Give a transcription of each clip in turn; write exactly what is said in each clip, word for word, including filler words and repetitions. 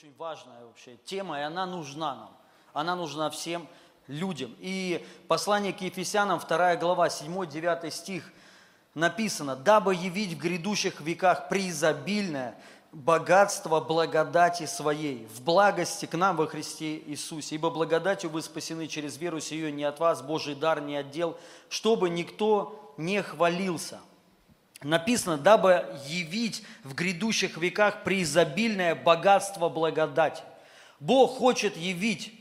очень важная вообще тема, и она нужна нам. Она нужна всем людям. И послание к Ефесянам, вторая глава, седьмой-девятый стих, написано: «Дабы явить в грядущих веках преизобильное богатство благодати своей, в благости к нам во Христе Иисусе. Ибо благодатью вы спасены через веру сию, не от вас, Божий дар, не от дел, чтобы никто не хвалился». Написано: «Дабы явить в грядущих веках преизобильное богатство благодати». Бог хочет явить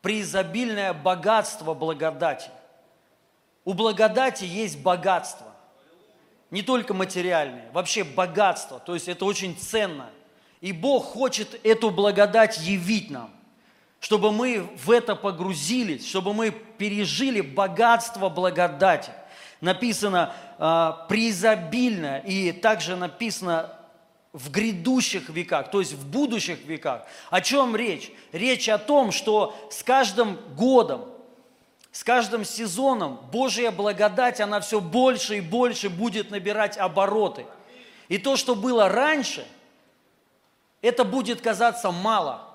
преизобильное богатство благодати. У благодати есть богатство. Не только материальное, вообще богатство. То есть это очень ценно. И Бог хочет эту благодать явить нам, чтобы мы в это погрузились, чтобы мы пережили богатство благодати. Написано э, преизобильно, и также написано в грядущих веках, то есть в будущих веках. О чем речь? Речь о том, что с каждым годом, с каждым сезоном Божья благодать, она все больше и больше будет набирать обороты. И то, что было раньше, это будет казаться мало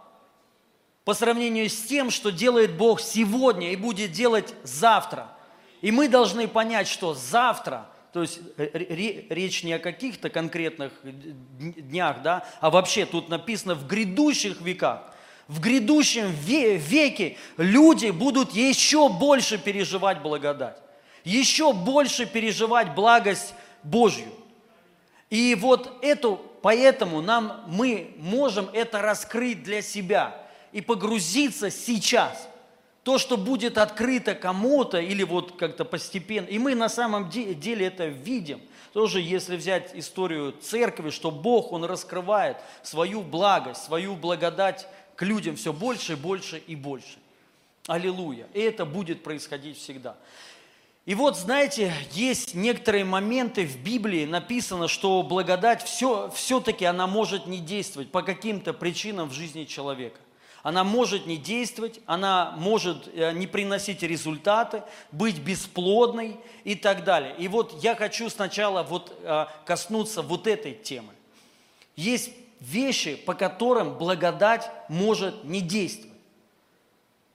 по сравнению с тем, что делает Бог сегодня и будет делать завтра. И мы должны понять, что завтра, то есть речь не о каких-то конкретных днях, да, а вообще тут написано в грядущих веках, в грядущем веке люди будут еще больше переживать благодать, еще больше переживать благость Божью. И вот эту, поэтому нам, мы можем это раскрыть для себя и погрузиться сейчас. То, что будет открыто кому-то или вот как-то постепенно. И мы на самом деле это видим. Тоже если взять историю церкви, что Бог, Он раскрывает свою благость, свою благодать к людям все больше, больше и больше. Аллилуйя. И это будет происходить всегда. И вот, знаете, есть некоторые моменты в Библии, написано, что благодать все, все-таки она может не действовать по каким-то причинам в жизни человека. Она может не действовать, она может не приносить результаты, быть бесплодной и так далее. И вот я хочу сначала вот коснуться вот этой темы. Есть вещи, по которым благодать может не действовать.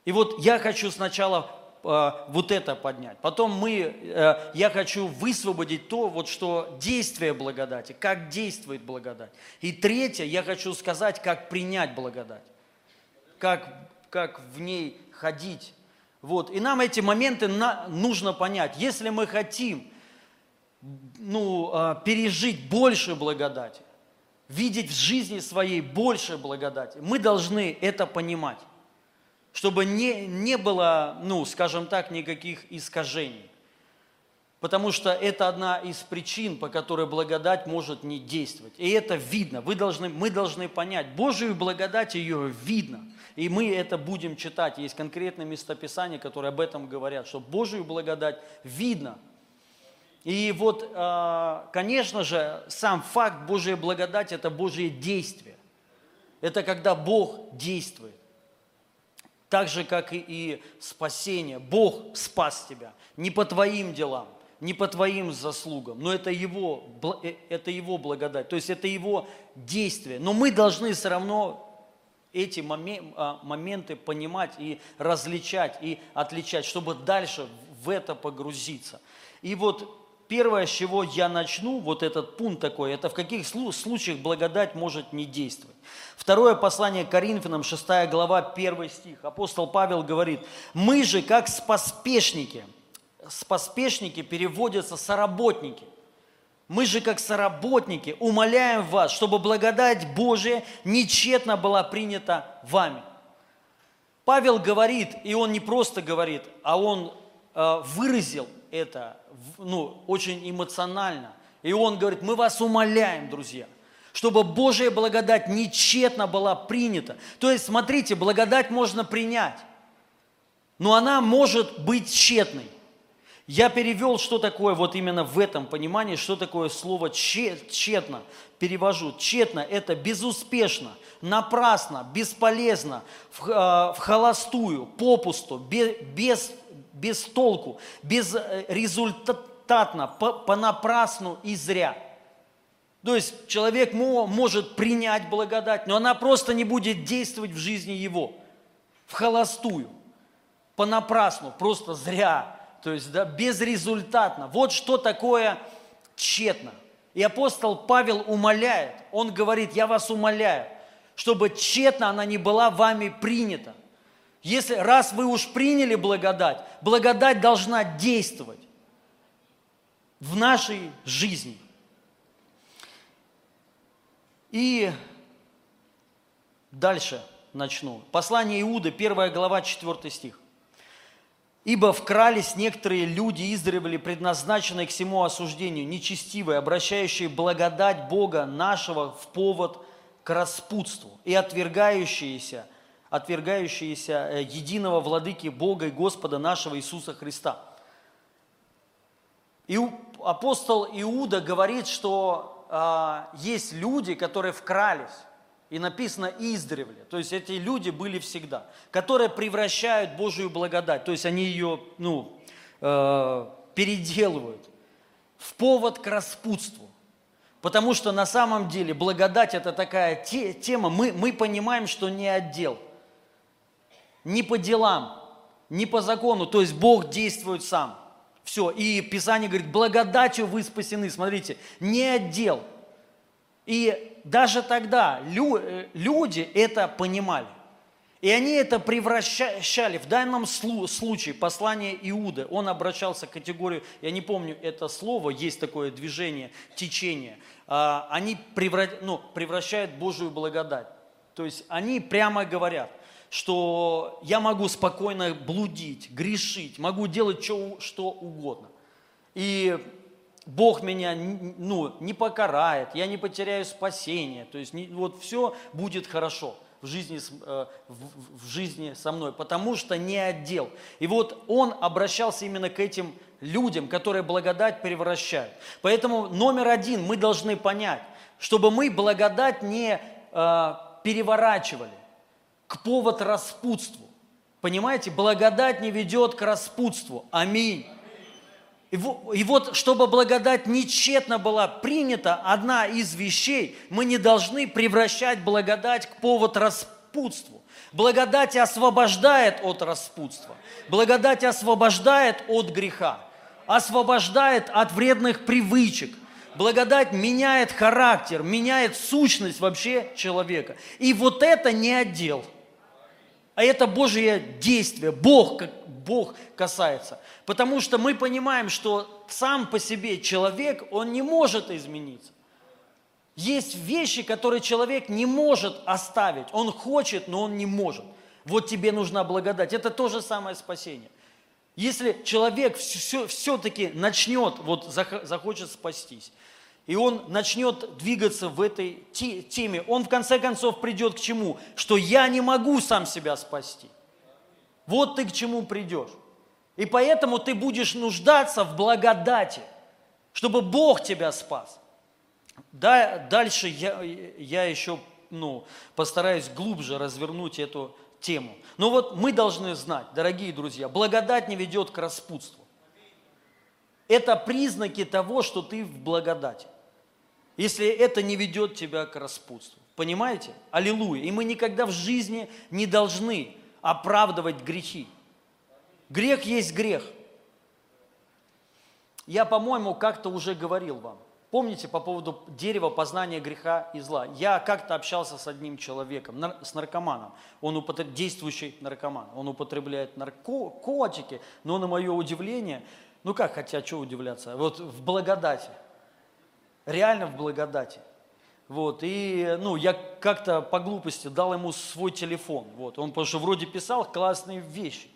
И вот я хочу сначала вот это поднять. Потом мы, я хочу высвободить то, вот что действие благодати, как действует благодать. И третье, я хочу сказать, как принять благодать. Как, как в ней ходить. Вот. И нам эти моменты на, нужно понять. Если мы хотим ну, пережить больше благодати, видеть в жизни своей больше благодати, мы должны это понимать, чтобы не, не было, ну, скажем так, никаких искажений. Потому что это одна из причин, по которой благодать может не действовать. И это видно. Вы должны, мы должны понять. Божию благодать, ее видно. И мы это будем читать. Есть конкретные местописания, которые об этом говорят, что Божию благодать видно. И вот, конечно же, сам факт Божьей благодати – это Божие действие. Это когда Бог действует. Так же, как и спасение. Бог спас тебя не по твоим делам, не по твоим заслугам, но это его, это его благодать, то есть это Его действие. Но мы должны все равно эти моменты понимать и различать, и отличать, чтобы дальше в это погрузиться. И вот первое, с чего я начну, вот этот пункт такой, это в каких случаях благодать может не действовать. Второе послание к Коринфянам, шестая глава, первый стих. Апостол Павел говорит: «Мы же, как споспешники». Споспешники переводятся соработники. Мы же, как соработники, умоляем вас, чтобы благодать Божия нечетно была принята вами. Павел говорит, и он не просто говорит, а он э, выразил это ну, очень эмоционально. И он говорит: мы вас умоляем, друзья, чтобы Божия благодать нечетно была принята. То есть, смотрите, благодать можно принять, но она может быть тщетной. Я перевел, что такое вот именно в этом понимании, что такое слово «тщетно». Перевожу. «Тщетно» – это безуспешно, напрасно, бесполезно, в, э, в холостую, попусту, без, без, без толку, безрезультатно, понапрасну и зря. То есть человек может принять благодать, но она просто не будет действовать в жизни его, в холостую, понапрасну, просто зря, то есть да, безрезультатно. Вот что такое тщетно. И апостол Павел умоляет, он говорит, я вас умоляю, чтобы тщетно она не была вами принята. Если раз вы уж приняли благодать, благодать должна действовать в нашей жизни. И дальше начну. Послание Иуды, первая глава, четвёртый стих. «Ибо вкрались некоторые люди издревле, предназначенные к всему осуждению, нечестивые, обращающие благодать Бога нашего в повод к распутству, и отвергающиеся, отвергающиеся единого владыки Бога и Господа нашего Иисуса Христа». И апостол Иуда говорит, что а, есть люди, которые вкрались, и написано издревле, то есть эти люди были всегда, которые превращают Божию благодать, то есть они ее ну, э, переделывают в повод к распутству. Потому что на самом деле благодать – это такая те, тема, мы, мы понимаем, что не отдел, не по делам, не по закону, то есть Бог действует сам. Все, и Писание говорит, благодатью вы спасены, смотрите, не отдел. И даже тогда люди это понимали. И они это превращали. В данном случае послание Иуды, он обращался к категории, я не помню это слово, есть такое движение, течение. Они превращают, ну, превращают Божию благодать. То есть они прямо говорят, что я могу спокойно блудить, грешить, могу делать что, что угодно. И Бог меня ну, не покарает, я не потеряю спасение, то есть вот все будет хорошо в жизни, в жизни со мной, потому что не отдел. И вот он обращался именно к этим людям, которые благодать превращают. Поэтому номер один мы должны понять, чтобы мы благодать не э, переворачивали к повод распутству. Понимаете, благодать не ведет к распутству. Аминь. И вот, чтобы благодать не тщетно была принята, одна из вещей, мы не должны превращать благодать к поводу распутству. Благодать освобождает от распутства, благодать освобождает от греха, освобождает от вредных привычек. Благодать меняет характер, меняет сущность вообще человека. И вот это не отдел, а это Божие действие, Бог как Бог касается. Потому что мы понимаем, что сам по себе человек, он не может измениться. Есть вещи, которые человек не может оставить. Он хочет, но он не может. Вот тебе нужна благодать. Это то же самое спасение. Если человек все-таки начнет, вот захочет спастись, и он начнет двигаться в этой теме, он в конце концов придет к чему? Что я не могу сам себя спасти. Вот ты к чему придешь. И поэтому ты будешь нуждаться в благодати, чтобы Бог тебя спас. Да, дальше я, я еще ну, постараюсь глубже развернуть эту тему. Но вот мы должны знать, дорогие друзья, благодать не ведет к распутству. Это признаки того, что ты в благодати. Если это не ведет тебя к распутству. Понимаете? Аллилуйя. И мы никогда в жизни не должны оправдывать грехи. Грех есть грех. Я, по-моему, как-то уже говорил вам. Помните по поводу дерева познания греха и зла? Я как-то общался с одним человеком, с наркоманом. Он употреб... действующий наркоман. Он употребляет наркотики, но на мое удивление, ну как, хотя что удивляться, вот в благодати. Реально в благодати. Вот, и, ну, я как-то по глупости дал ему свой телефон, вот, он, потому что вроде писал классные вещи,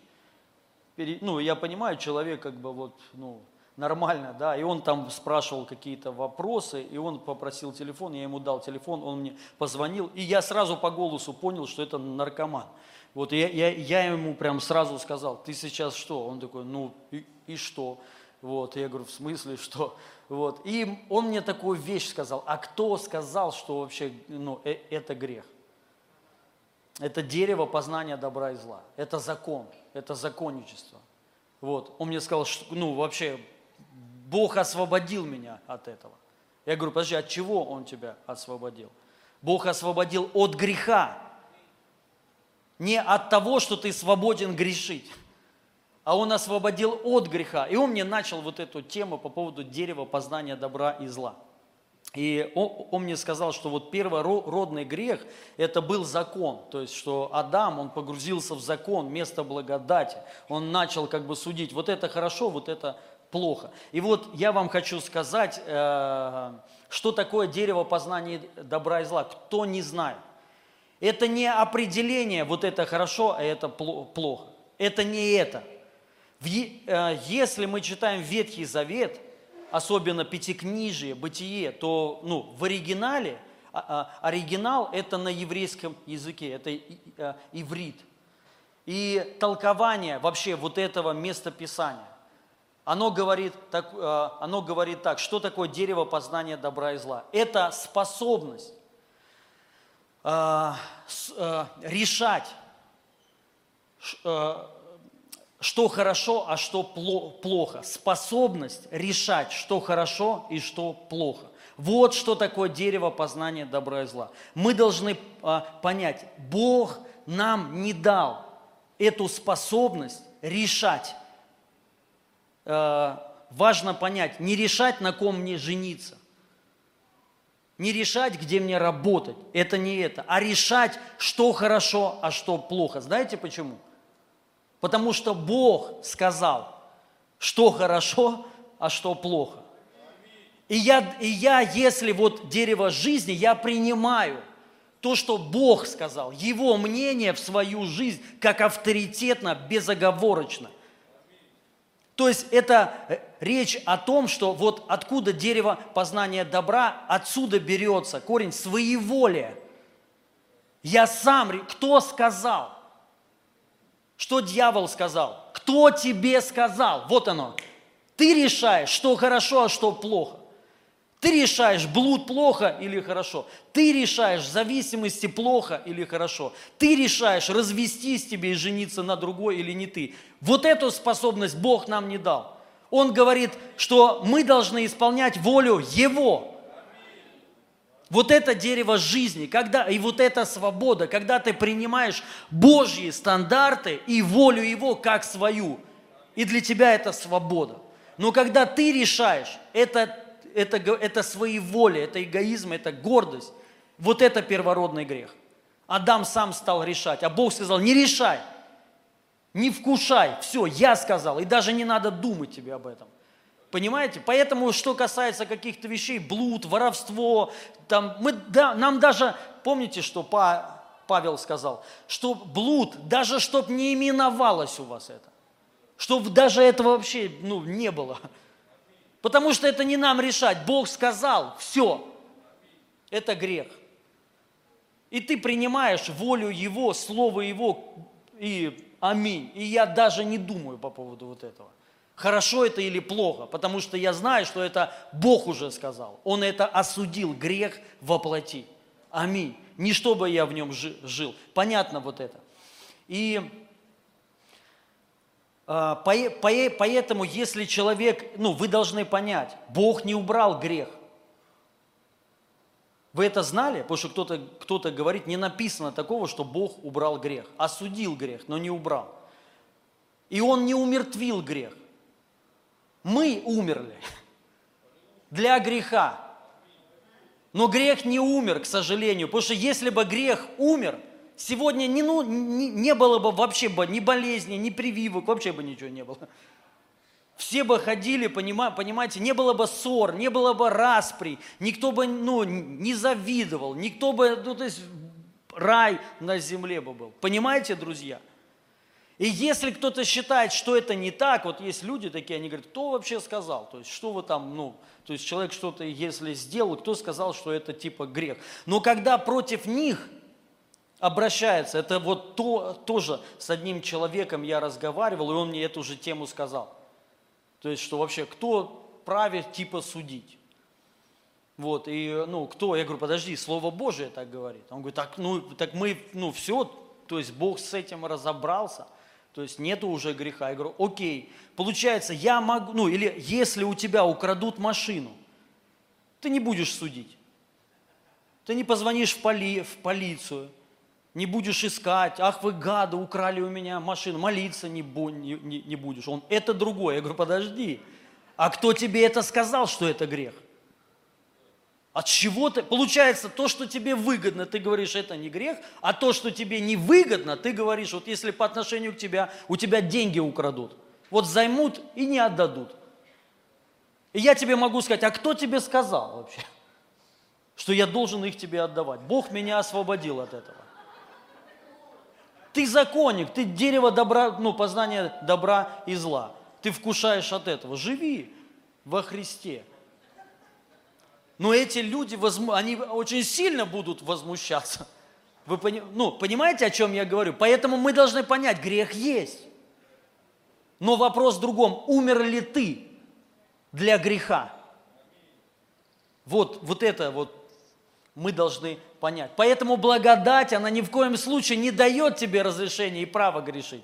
Пере, ну, я понимаю, человек, как бы, вот, ну, нормально, да, и он там спрашивал какие-то вопросы, и он попросил телефон, я ему дал телефон, он мне позвонил, и я сразу по голосу понял, что это наркоман, вот, и я, я, я ему прям сразу сказал, ты сейчас что? Он такой, ну, и, и что? Вот, я говорю, в смысле, что? Вот, и он мне такую вещь сказал, а кто сказал, что вообще, ну, э, это грех? Это дерево познания добра и зла, это закон, это законничество. Вот, он мне сказал, что, ну, вообще, Бог освободил меня от этого. Я говорю, подожди, от чего Он тебя освободил? Бог освободил от греха. Не от того, что ты свободен грешить, а Он освободил от греха. И он мне начал вот эту тему по поводу дерева познания добра и зла. И он, он мне сказал, что вот первородный грех – это был закон. То есть, что Адам, он погрузился в закон, место благодати. Он начал как бы судить, вот это хорошо, вот это плохо. И вот я вам хочу сказать, э, что такое дерево познания добра и зла. Кто не знает. Это не определение, вот это хорошо, а это плохо. Это не это. Если мы читаем Ветхий Завет, особенно Пятикнижие, Бытие, то ну, в оригинале, оригинал это на еврейском языке, это иврит. И толкование вообще вот этого местописания, оно говорит так, оно говорит так, что такое дерево познания добра и зла. Это способность решать, что хорошо, а что плохо. Способность решать, что хорошо и что плохо. Вот что такое дерево познания добра и зла. Мы должны понять, Бог нам не дал эту способность решать. Важно понять, не решать, на ком мне жениться. Не решать, где мне работать, это не это, а решать, что хорошо, а что плохо. Знаете почему? Потому что Бог сказал, что хорошо, а что плохо. И я, и я, если вот дерево жизни, я принимаю то, что Бог сказал, Его мнение в свою жизнь, как авторитетно, безоговорочно. То есть это речь о том, что вот откуда дерево познания добра, отсюда берется корень своеволия. Я сам, кто сказал? Что дьявол сказал? Кто тебе сказал? Вот оно. Ты решаешь, что хорошо, а что плохо. Ты решаешь, блуд плохо или хорошо. Ты решаешь, зависимости плохо или хорошо. Ты решаешь, развестись тебе и жениться на другой или не ты. Вот эту способность Бог нам не дал. Он говорит, что мы должны исполнять волю Его. Вот это дерево жизни, когда, и вот эта свобода, когда ты принимаешь Божьи стандарты и волю Его как свою. И для тебя это свобода. Но когда ты решаешь, это Это, это своеволие, это эгоизм, это гордость. Вот это первородный грех. Адам сам стал решать, а Бог сказал, не решай, не вкушай. Все, я сказал, и даже не надо думать тебе об этом. Понимаете? Поэтому, что касается каких-то вещей, блуд, воровство, там, мы, да, нам даже, помните, что па, Павел сказал, что блуд, даже чтоб не именовалось у вас это, чтоб даже этого вообще ну, не было. Потому что это не нам решать. Бог сказал, все, это грех. И ты принимаешь волю Его, слово Его, и аминь. И я даже не думаю по поводу вот этого. Хорошо это или плохо, потому что я знаю, что это Бог уже сказал. Он это осудил, грех во плоти. Аминь. Не чтобы я в нем жил. Понятно вот это. И... Поэтому, если человек, ну, вы должны понять, Бог не убрал грех. Вы это знали? Потому что кто-то, кто-то говорит, не написано такого, что Бог убрал грех. Осудил грех, но не убрал. И Он не умертвил грех. Мы умерли для греха. Но грех не умер, к сожалению. Потому что если бы грех умер, сегодня не, ну, не, не было бы вообще бы ни болезни, ни прививок, вообще бы ничего не было. Все бы ходили, понима, понимаете, не было бы ссор, не было бы распри, никто бы ну, не завидовал, никто бы, ну то есть рай на земле бы был. Понимаете, друзья? И если кто-то считает, что это не так, вот есть люди такие, они говорят, кто вообще сказал, то есть что вы там, ну, то есть человек что-то, если сделал, кто сказал, что это типа грех. Но когда против них... обращается. Это вот то, тоже с одним человеком я разговаривал, и он мне эту же тему сказал. То есть, что вообще, кто праве типа судить? Вот, и, ну, кто? Я говорю, подожди, Слово Божие так говорит. Он говорит, так, ну, так мы, ну, все, то есть, Бог с этим разобрался, то есть, нету уже греха. Я говорю, окей, получается, я могу, ну, или если у тебя украдут машину, ты не будешь судить. Ты не позвонишь в, поли, в полицию, не будешь искать, ах вы гады, украли у меня машину, молиться не, не, не будешь. Он, это другое. Я говорю, подожди, а кто тебе это сказал, что это грех? От чего ты? Получается, то, что тебе выгодно, ты говоришь, это не грех, а то, что тебе невыгодно, ты говоришь, вот если по отношению к тебе, у тебя деньги украдут, вот займут и не отдадут. И я тебе могу сказать, а кто тебе сказал вообще, что я должен их тебе отдавать? Бог меня освободил от этого. Ты законник, ты дерево добра, ну, познание добра и зла. Ты вкушаешь от этого. Живи во Христе. Но эти люди, они очень сильно будут возмущаться. Вы пони, ну, понимаете, о чем я говорю? Поэтому мы должны понять, грех есть. Но вопрос в другом. Умер ли ты для греха? Вот, вот это вот мы должны понять. Поэтому благодать, она ни в коем случае не дает тебе разрешения и права грешить.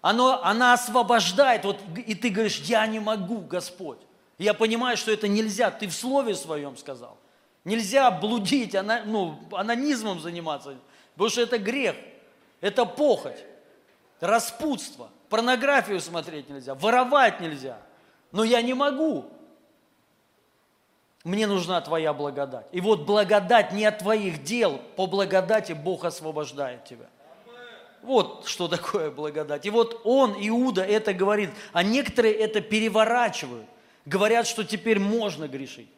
Оно, она освобождает, вот, и ты говоришь, я не могу, Господь. Я понимаю, что это нельзя, ты в слове своем сказал. Нельзя блудить, ана, ну, анонизмом заниматься, потому что это грех, это похоть, распутство, порнографию смотреть нельзя, воровать нельзя. Но я не могу. Мне нужна твоя благодать. И вот благодать не от твоих дел, по благодати Бог освобождает тебя. Вот что такое благодать. И вот он, Иуда, это говорит, а некоторые это переворачивают, говорят, что теперь можно грешить.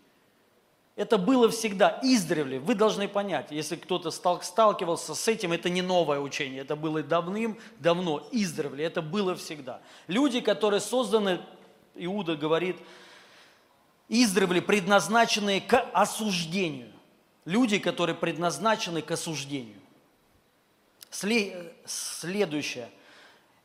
Это было всегда, издревле. Вы должны понять, если кто-то сталкивался с этим, это не новое учение, это было давным-давно, издревле, это было всегда. Люди, которые созданы, Иуда говорит, издревле предназначенные к осуждению. Люди, которые предназначены к осуждению. Следующее.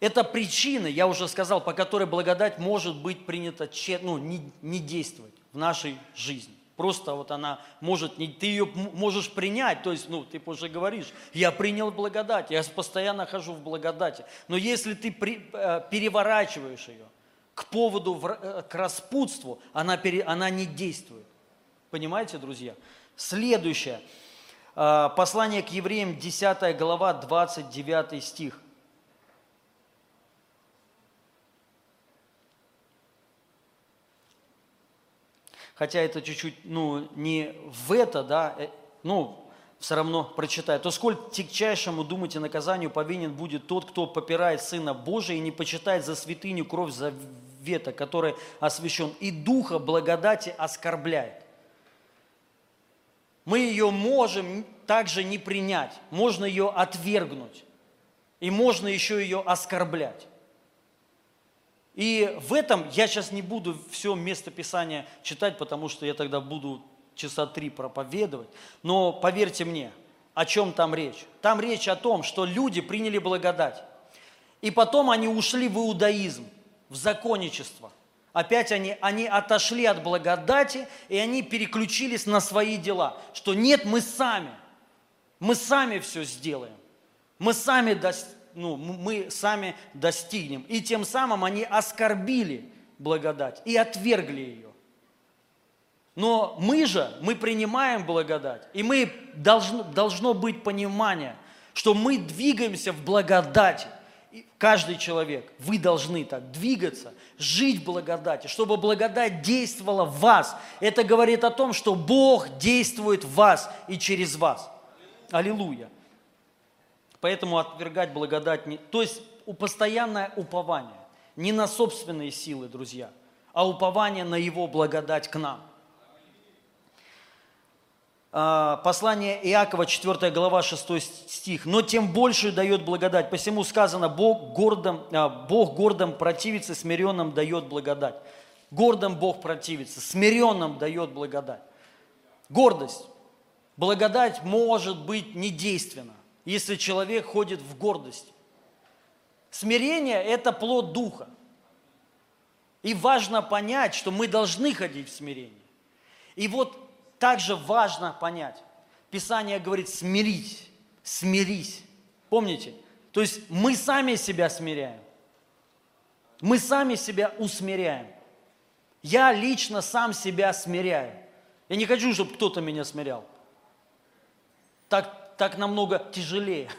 Это причина, я уже сказал, по которой благодать может быть принята, ну, не, не действовать в нашей жизни. Просто вот она может, не, ты ее можешь принять, то есть, ну, ты позже говоришь, я принял благодать, я постоянно хожу в благодати. Но если ты при, переворачиваешь ее, к поводу, к распутству, она, пере, она не действует. Понимаете, друзья? Следующее. Послание к евреям, десятая глава, двадцать девятый стих. Хотя это чуть-чуть, ну, не в это, да, ну, все равно прочитаю. «То сколь тягчайшему, думайте, наказанию повинен будет тот, кто попирает Сына Божия и не почитает за святыню кровь завета, который освящен, и Духа благодати оскорбляет». Мы ее можем также не принять, можно ее отвергнуть, и можно еще ее оскорблять. И в этом я сейчас не буду все местописание читать, потому что я тогда буду часа три проповедовать, но поверьте мне, о чем там речь? Там речь о том, что люди приняли благодать, и потом они ушли в иудаизм, в законничество. Опять они, они отошли от благодати, и они переключились на свои дела, что нет, мы сами, мы сами все сделаем, мы сами, до, ну, мы сами достигнем. И тем самым они оскорбили благодать и отвергли ее. Но мы же, мы принимаем благодать, и мы должно, должно быть понимание, что мы двигаемся в благодати. Каждый человек, вы должны так двигаться, жить в благодати, чтобы благодать действовала в вас. Это говорит о том, что Бог действует в вас и через вас. Аллилуйя. Поэтому отвергать благодать, не, то есть постоянное упование, не на собственные силы, друзья, а упование на Его благодать к нам. Послание Иакова, четвёртая глава, шестой стих. «Но тем больше дает благодать, посему сказано, Бог гордым, Бог гордым противится, смиренным дает благодать». Гордым Бог противится, смиренным дает благодать. Гордость. Благодать может быть недейственна, если человек ходит в гордости. Смирение – это плод Духа. И важно понять, что мы должны ходить в смирении. И вот также важно понять, Писание говорит, смирись, смирись. Помните? То есть мы сами себя смиряем. Мы сами себя усмиряем. Я лично сам себя смиряю. Я не хочу, чтобы кто-то меня смирял. Так, так намного тяжелее.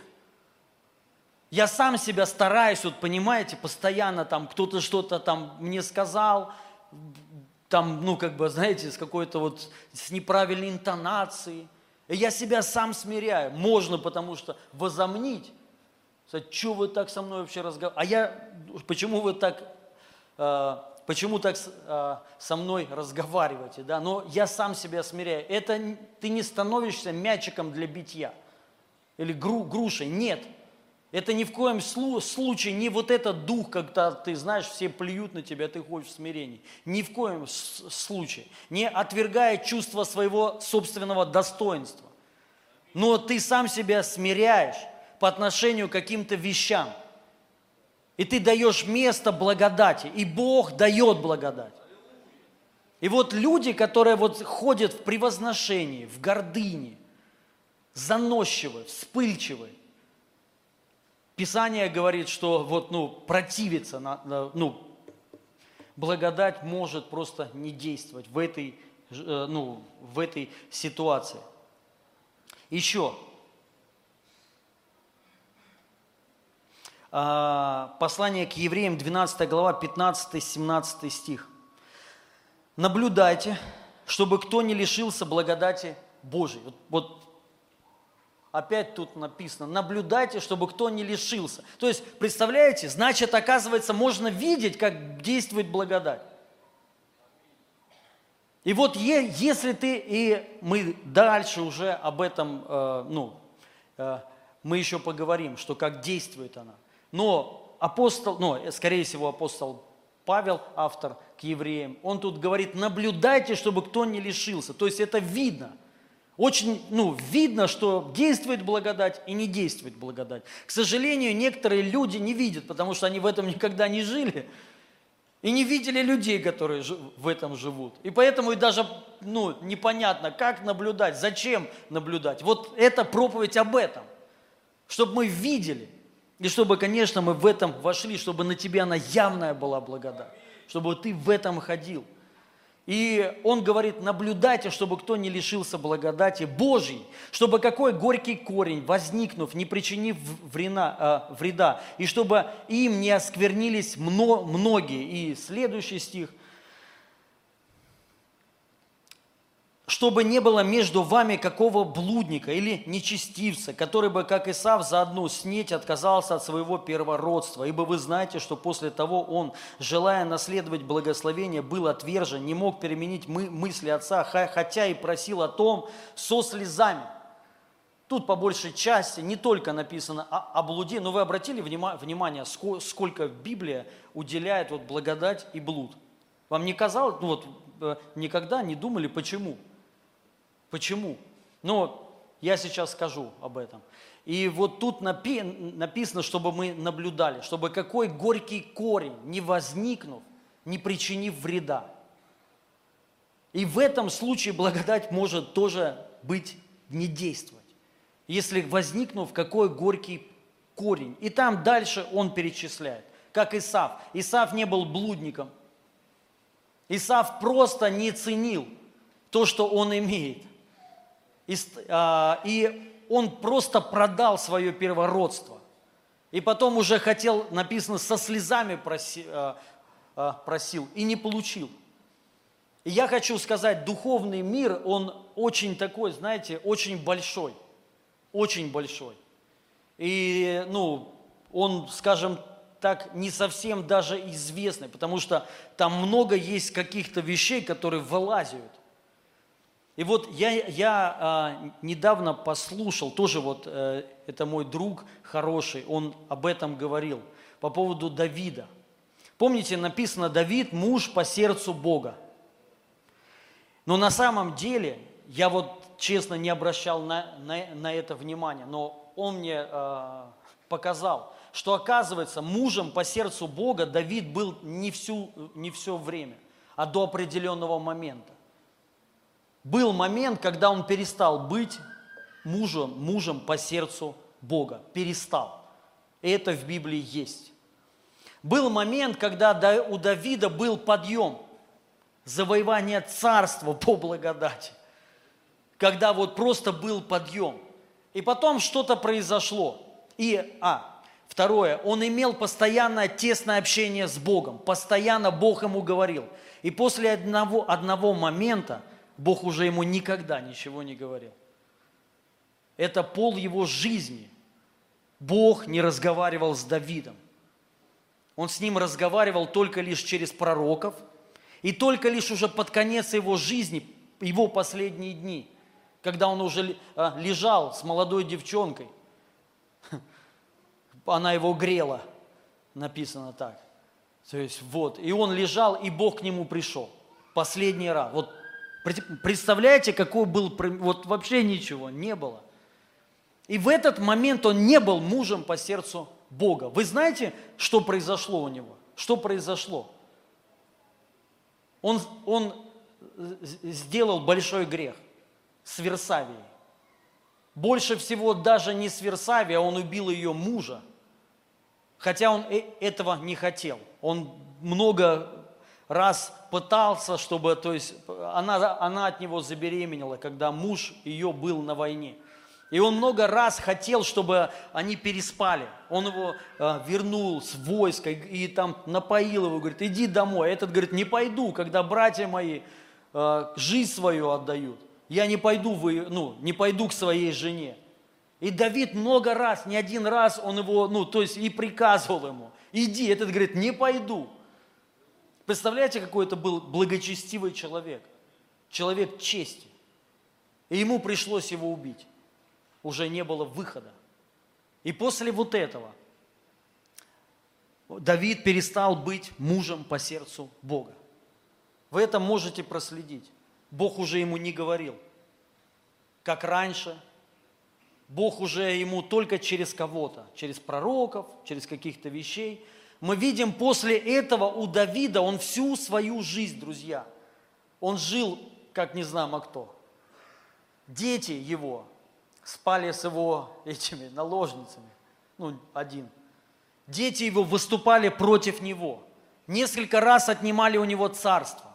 Я сам себя стараюсь, вот понимаете, постоянно там кто-то что-то там мне сказал, там, ну, как бы, знаете, с какой-то вот, с неправильной интонацией. И я себя сам смиряю. Можно, потому что возомнить, сказать, что вы так со мной вообще разговариваете? А я, почему вы так, э, почему так э, со мной разговариваете? Да? Но я сам себя смиряю. Это ты не становишься мячиком для битья или гру, грушей. Нет. Это ни в коем случае не вот этот дух, когда ты знаешь, все плюют на тебя, ты ходишь в смирении. Ни в коем случае. Не отвергая чувство своего собственного достоинства. Но ты сам себя смиряешь по отношению к каким-то вещам. И ты даешь место благодати. И Бог дает благодать. И вот люди, которые вот ходят в превозношении, в гордыне, заносчивы, вспыльчивы, Писание говорит, что вот, ну, противиться, ну, благодать может просто не действовать в этой, ну, в этой ситуации. Еще. Послание к Евреям, двенадцатая глава, пятнадцатый-семнадцатый стих. «Наблюдайте, чтобы кто не лишился благодати Божией». Вот, вот опять тут написано, наблюдайте, чтобы кто не лишился. То есть, представляете, значит, оказывается, можно видеть, как действует благодать. И вот е, если ты, и мы дальше уже об этом, э, ну, э, мы еще поговорим, что как действует она. Но апостол, ну, скорее всего, апостол Павел, автор к Евреям, он тут говорит, наблюдайте, чтобы кто не лишился. То есть это видно. Очень, ну, видно, что действует благодать и не действует благодать. К сожалению, некоторые люди не видят, потому что они в этом никогда не жили и не видели людей, которые в этом живут. И поэтому и даже, ну, непонятно, как наблюдать, зачем наблюдать. Вот это проповедь об этом, чтобы мы видели и чтобы, конечно, мы в этом вошли, чтобы на тебя она явная была благодать, чтобы ты в этом ходил. И он говорит, наблюдайте, чтобы кто не лишился благодати Божьей, чтобы какой горький корень, возникнув, не причинив врена, э, вреда, и чтобы им не осквернились мно, многие. И следующий стих. Чтобы не было между вами какого блудника или нечестивца, который бы, как Исав, за одну снеть отказался от своего первородства. Ибо вы знаете, что после того он, желая наследовать благословение, был отвержен, не мог переменить мы, мысли отца, хотя и просил о том со слезами. Тут по большей части не только написано о, о блуде, но вы обратили внима, внимание, сколько, сколько Библия уделяет вот, благодать и блуд. Вам не казалось, ну вот никогда не думали, почему? Почему? Но я сейчас скажу об этом. И вот тут напи- написано, чтобы мы наблюдали, чтобы какой горький корень, не возникнув, не причинив вреда. И в этом случае благодать может тоже быть не действовать, если возникнув какой горький корень. И там дальше он перечисляет, как Исав. Исав не был блудником. Исав просто не ценил то, что он имеет. И он просто продал свое первородство. И потом уже хотел, написано, со слезами просил и не получил. И я хочу сказать, духовный мир, он очень такой, знаете, очень большой. Очень большой. И, ну, он, скажем так, не совсем даже известный, потому что там много есть каких-то вещей, которые вылазят. И вот я, я а, недавно послушал, тоже вот а, это мой друг хороший, он об этом говорил, по поводу Давида. Помните, написано, Давид – муж по сердцу Бога. Но на самом деле, я вот честно не обращал на, на, на это внимания, но он мне а, показал, что оказывается, мужем по сердцу Бога Давид был не, всю, не все время, а до определенного момента. Был момент, когда он перестал быть мужем, мужем по сердцу Бога. Перестал. И это в Библии есть. Был момент, когда у Давида был подъем. завоевание царства по благодати, когда вот просто был подъем. И потом что-то произошло. И, а, второе, он имел постоянное тесное общение с Богом, постоянно Бог ему говорил. И после одного, одного момента Бог уже ему никогда ничего не говорил. Это пол его жизни. Бог не разговаривал с Давидом. Он с ним разговаривал только лишь через пророков, и только лишь уже под конец его жизни, его последние дни, когда он уже лежал с молодой девчонкой, она его грела, написано так. То есть вот, и он лежал, и Бог к нему пришел. Последний раз. Вот представляете, какой был, вот вообще ничего не было. И в этот момент он не был мужем по сердцу Бога. Вы знаете, что произошло у него? Что произошло? Он, он сделал большой грех с Версавией. Больше всего даже не с Версавией, он убил ее мужа, хотя он этого не хотел. Он много раз пытался, чтобы, то есть, она, она от него забеременела, когда муж ее был на войне. И он много раз хотел, чтобы они переспали. Он его э, вернул с войска и, и там напоил его, говорит, иди домой. Этот говорит, не пойду, когда братья мои э, жизнь свою отдают. Я не пойду, вы, ну, не пойду к своей жене. И Давид много раз, не один раз он его, ну, то есть и приказывал ему, иди. Этот говорит, не пойду. Представляете, какой это был благочестивый человек, человек чести. И ему пришлось его убить. Уже не было выхода. И после вот этого Давид перестал быть мужем по сердцу Бога. Вы это можете проследить. Бог уже ему не говорил, как раньше. Бог уже ему только через кого-то, через пророков, через каких-то вещей. Мы видим, после этого у Давида он всю свою жизнь, друзья, он жил, как не знамо кто. Дети его спали с его этими наложницами, ну, один. Дети его выступали против него. Несколько раз отнимали у него царство.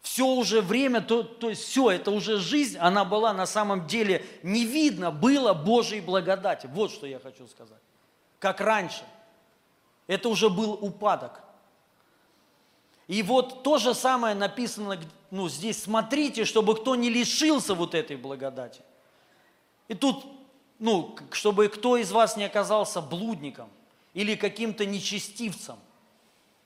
Все уже время, то, то есть все, это уже жизнь, она была на самом деле, не видно было Божьей благодати. Вот что я хочу сказать. Как раньше. Это уже был упадок. И вот то же самое написано, ну, здесь, смотрите, чтобы кто не лишился вот этой благодати. И тут, ну, чтобы кто из вас не оказался блудником или каким-то нечестивцем,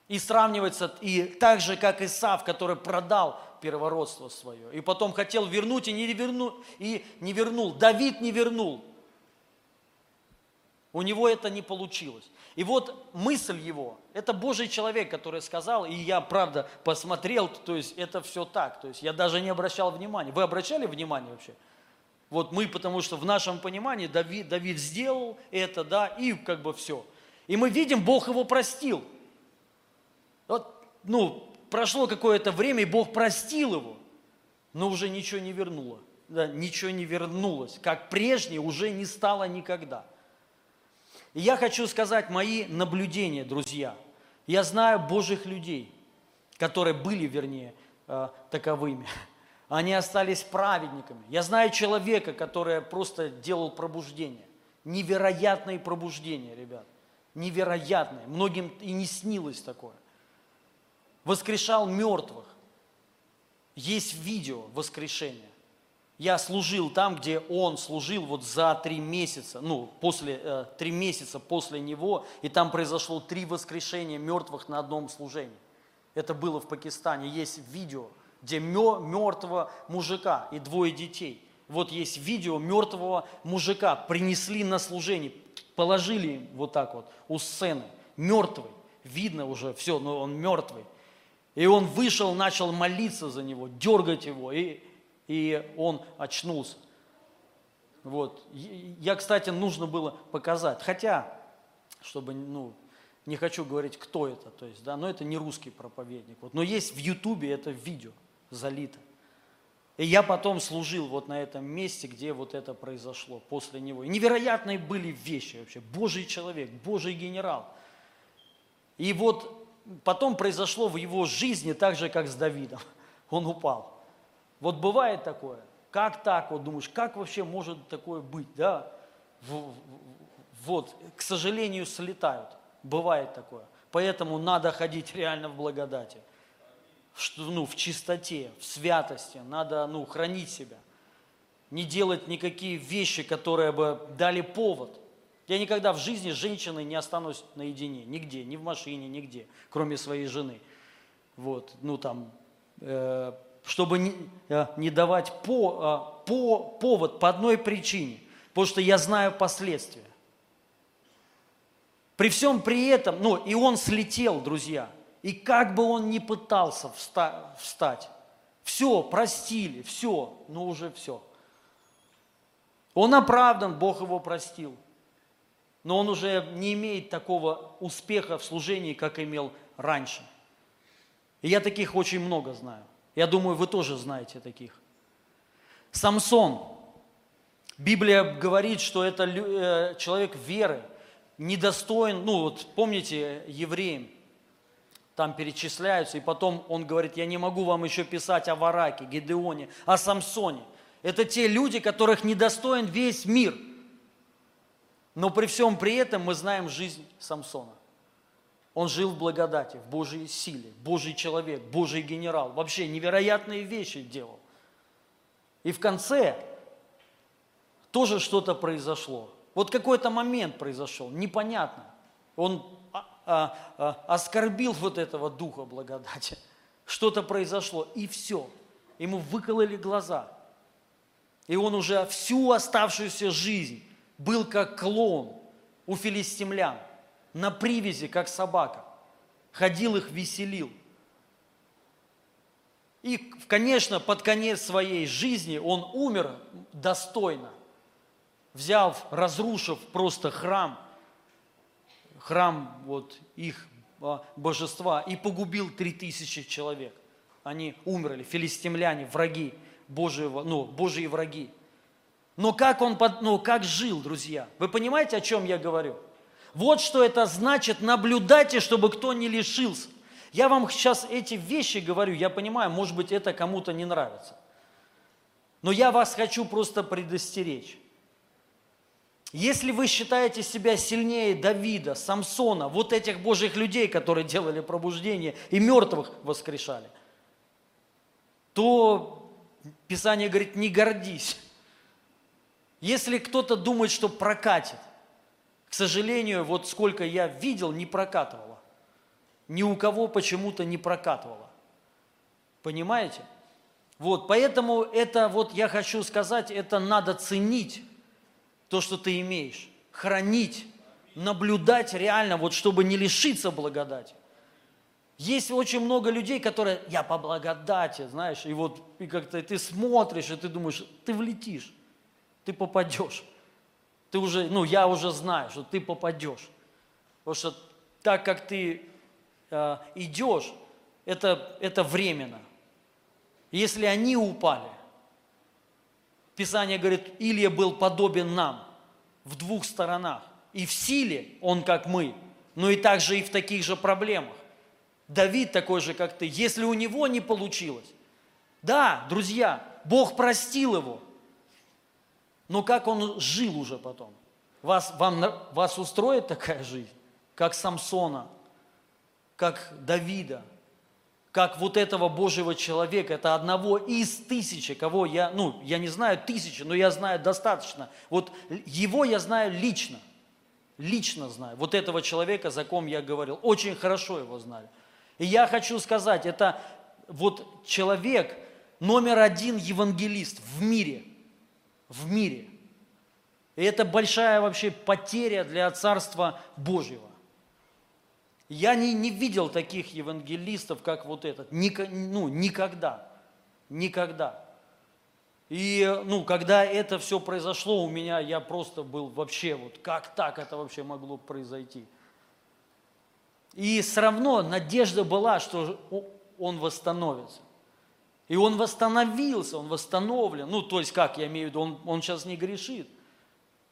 и сравнивается, и так же, как Исав, который продал первородство свое, и потом хотел вернуть, и не вернул, и не вернул. Давид не вернул. У него это не получилось. И вот мысль его, это Божий человек, который сказал, и я, правда, посмотрел, то есть это все так, то есть я даже не обращал внимания. Вы обращали внимание вообще? Вот мы, потому что в нашем понимании Давид, Давид сделал это, да, и как бы все. И мы видим, Бог его простил. Вот, ну, прошло какое-то время, и Бог простил его, но уже ничего не вернуло. Да, ничего не вернулось, как прежнее уже не стало никогда. И я хочу сказать мои наблюдения, друзья. Я знаю Божьих людей, которые были, вернее, таковыми. Они остались праведниками. Я знаю человека, который просто делал пробуждение. Невероятные пробуждения, ребят. Невероятные. Многим и не снилось такое. Воскрешал мертвых. Есть видео воскрешения. Я служил там, где он служил вот за три месяца, ну, после, э, три месяца после него, и там произошло три воскрешения мертвых на одном служении. Это было в Пакистане. Есть видео, где мертвого мужика и двое детей. Вот есть видео мертвого мужика, принесли на служение, положили вот так вот у сцены, мертвый, видно уже все, но он мертвый. И он вышел, начал молиться за него, дергать его, и, и он очнулся. Вот. Я, кстати, нужно было показать, хотя, чтобы, ну, не хочу говорить, кто это, то есть, да, но это не русский проповедник. Вот. Но есть в Ютубе это видео залито. И я потом служил вот на этом месте, где вот это произошло после него. И невероятные были вещи вообще. Божий человек, Божий генерал. И вот потом произошло в его жизни так же, как с Давидом. он упал. Вот бывает такое. Как так? Вот думаешь, как вообще может такое быть? Да? Вот, к сожалению, слетают. Бывает такое. Поэтому надо ходить реально в благодати. Что, ну, в чистоте, в святости. Надо, ну, хранить себя. Не делать никакие вещи, которые бы дали повод. Я никогда в жизни с женщиной не останусь наедине. Нигде, ни в машине, нигде. Кроме своей жены. Вот, ну там... Э чтобы не, не давать по, по, повод по одной причине, потому что я знаю последствия. При всем при этом, ну и он слетел, друзья, и как бы он ни пытался вста, встать, все, простили, все, ну уже все. Он оправдан, Бог его простил, но он уже не имеет такого успеха в служении, как имел раньше. И я таких очень много знаю. Я думаю, вы тоже знаете таких. Самсон. Библия говорит, что это человек веры, недостоин, ну вот помните, евреям там перечисляются, и потом он говорит, я не могу вам еще писать о Вараке, Гедеоне, о Самсоне. Это те люди, которых недостоин весь мир. Но при всем при этом мы знаем жизнь Самсона. Он жил в благодати, в Божьей силе, Божий человек, Божий генерал. Вообще невероятные вещи делал. И в конце тоже что-то произошло. Вот какой-то момент произошел, непонятно. Он а, а, а, оскорбил вот этого духа благодати. Что-то произошло, и все. Ему выкололи глаза. И он уже всю оставшуюся жизнь был как клоун у филистимлян. На привязи, как собака. Ходил их, веселил. И, конечно, под конец своей жизни он умер достойно. Взяв, разрушив просто храм, храм вот их божества, и погубил три тысячи человек. Они умерли, филистимляне, враги, Божьего, ну, Божьи враги. Но как он, ну, как жил, друзья? Вы понимаете, о чем я говорю? Вот что это значит, наблюдайте, чтобы кто не лишился. Я вам сейчас эти вещи говорю, я понимаю, может быть, это кому-то не нравится. Но я вас хочу просто предостеречь. Если вы считаете себя сильнее Давида, Самсона, вот этих Божьих людей, которые делали пробуждение и мертвых воскрешали, то Писание говорит, не гордись. Если кто-то думает, что прокатит, к сожалению, вот сколько я видел, не прокатывало. Ни у кого почему-то не прокатывало. Понимаете? Вот, поэтому это, вот я хочу сказать, это надо ценить, то, что ты имеешь, хранить, наблюдать реально, вот чтобы не лишиться благодати. Есть очень много людей, которые, я по благодати, знаешь, и вот и как-то ты смотришь, и ты думаешь, ты влетишь, ты попадешь. Ты уже, ну, я уже знаю, что ты попадешь. Потому что так как ты э, идешь, это, это временно. Если они упали, Писание говорит, Илия был подобен нам в двух сторонах. И в силе он как мы, но и также и в таких же проблемах. Давид такой же, как ты. Если у него не получилось, да, друзья, Бог простил его. Но как он жил уже потом? Вас, вам, вас устроит такая жизнь? Как Самсона, как Давида, как вот этого Божьего человека, это одного из тысячи, кого я, ну, я не знаю тысячи, но я знаю достаточно. Вот его я знаю лично, лично знаю. Вот этого человека, за ком я говорил, очень хорошо его знали. И я хочу сказать, это вот человек номер один евангелист в мире, в мире. И это большая вообще потеря для Царства Божьего. Я не, не видел таких евангелистов, как вот этот. Ник, ну, никогда. Никогда. И, ну, когда это все произошло, у меня, я просто был вообще, вот как так это вообще могло произойти? И все равно надежда была, что он восстановится. И он восстановился, он восстановлен. Ну, то есть, как я имею в виду, он, он сейчас не грешит.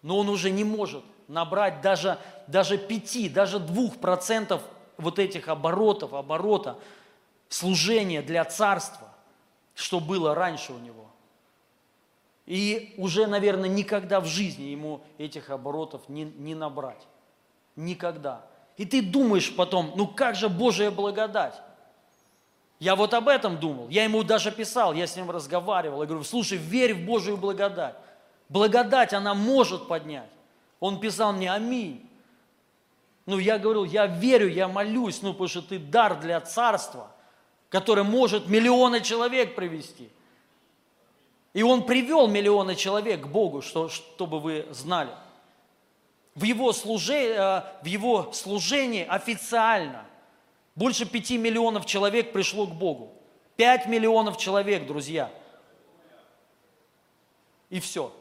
Но он уже не может набрать даже, даже пяти, даже двух процентов вот этих оборотов, оборота, служения для царства. что было раньше у него. И уже, наверное, никогда в жизни ему этих оборотов не, не набрать. Никогда. И ты думаешь потом, ну как же Божья благодать? Я вот об этом думал, я ему даже писал, я с ним разговаривал. Я говорю, слушай, верь в Божью благодать. Благодать, она может поднять. Он писал мне, аминь. Ну, я говорил, я верю, я молюсь, ну, потому что ты дар для царства, который может миллионы человек привести. И он привел миллионы человек к Богу, что, чтобы вы знали. В его, служи, в его служении официально больше пяти миллионов человек пришло к Богу. Пять миллионов человек, друзья. И все.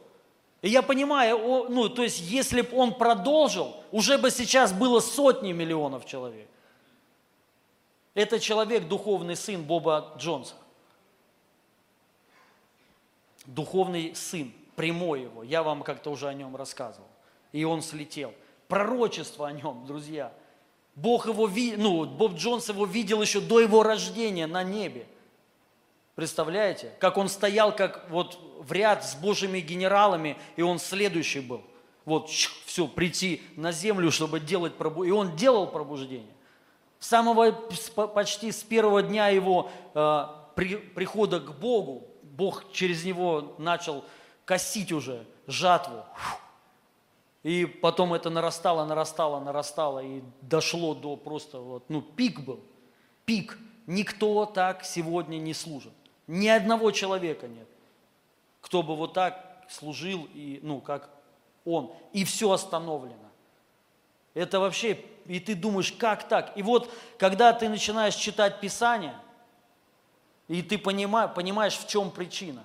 И я понимаю, ну, то есть, если бы он продолжил, уже бы сейчас было сотни миллионов человек. Это человек, духовный сын Боба Джонса. Духовный сын, прямой его. Я вам как-то уже о нем рассказывал. И он слетел. Пророчество о нем, друзья. Бог его, ну, Боб Джонс его видел еще до его рождения на небе. Представляете? Как он стоял как вот в ряд с Божьими генералами, и он следующий был. Вот, все, прийти на землю, чтобы делать пробуждение. И он делал пробуждение. С самого, почти с первого дня его э, при, прихода к Богу, Бог через него начал косить уже жатву. И потом это нарастало, нарастало, нарастало, и дошло до просто, вот, ну, пик был, пик. Никто так сегодня не служит. Ни одного человека нет, кто бы вот так служил, и, ну, как он. И все остановлено. Это вообще, и ты думаешь, как так? И вот, когда ты начинаешь читать Писание, и ты понимаешь, понимаешь, в чем причина.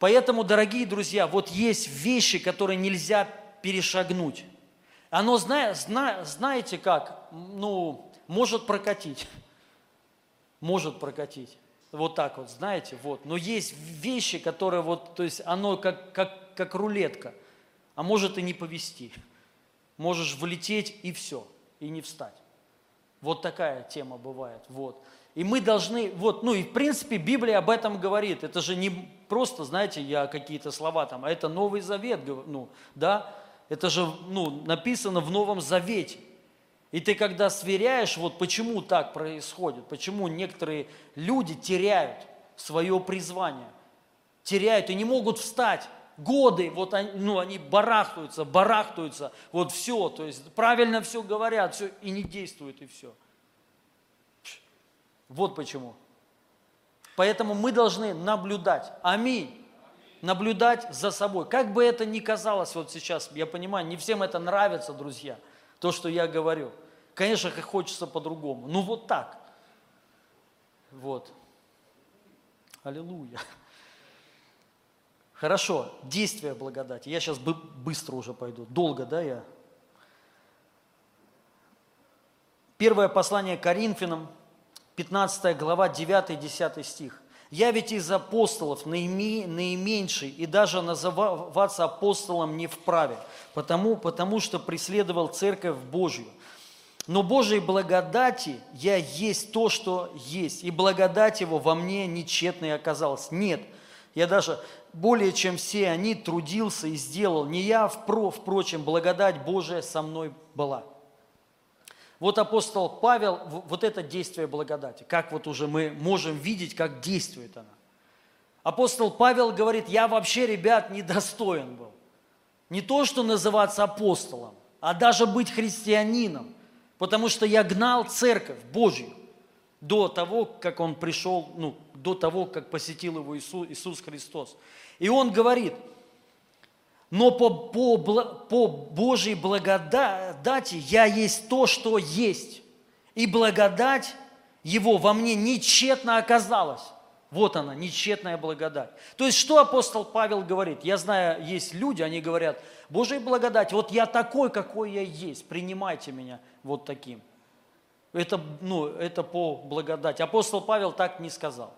Поэтому, дорогие друзья, вот есть вещи, которые нельзя перешагнуть. Оно, зна, зна, знаете как, ну, может прокатить, может прокатить, вот так вот, знаете, вот. Но есть вещи, которые вот, то есть оно как, как, как рулетка, а может и не повезти. Можешь влететь и все, и не встать. Вот такая тема бывает, вот. И мы должны, вот, ну и в принципе Библия об этом говорит. Это же не просто, знаете, я какие-то слова там, а это Новый Завет, ну, да, это же, ну, написано в Новом Завете. И ты когда сверяешь, вот почему так происходит, почему некоторые люди теряют свое призвание, теряют и не могут встать. Годы, вот они, ну, они барахтаются, барахтаются, вот все, то есть правильно все говорят, все, и не действуют, и все. Вот почему. Поэтому мы должны наблюдать. Аминь. Аминь. Наблюдать за собой. Как бы это ни казалось вот сейчас, я понимаю, не всем это нравится, друзья, то, что я говорю. Конечно, хочется по-другому. Ну вот так. Вот. Аллилуйя. Хорошо. Действие благодати. Я сейчас быстро уже пойду. Долго, да, я? Первое послание Коринфянам. пятнадцатая глава, девятый-десятый стих. «Я ведь из апостолов наименьший, и даже называться апостолом не вправе, потому, потому что преследовал Церковь Божью. Но Божьей благодати я есть то, что есть, и благодать Его во мне нечетной оказалась. Нет, я даже более чем все они трудился и сделал, не я, впро, впрочем, благодать Божия со мной была». Вот апостол Павел, вот это действие благодати, как вот уже мы можем видеть, как действует она. Апостол Павел говорит, я вообще, ребят, недостоин был. Не то, что называться апостолом, а даже быть христианином, потому что я гнал церковь Божью до того, как он пришел, ну, до того, как посетил его Иисус, Иисус Христос. И он говорит... Но по, по, по Божьей благодати я есть то, что есть. И благодать Его во мне нечетно оказалась. Вот она, нечетная благодать. То есть, что апостол Павел говорит? Я знаю, есть люди, они говорят, Божья благодать, вот я такой, какой я есть, принимайте меня вот таким. Это, ну, это по благодати. Апостол Павел так не сказал.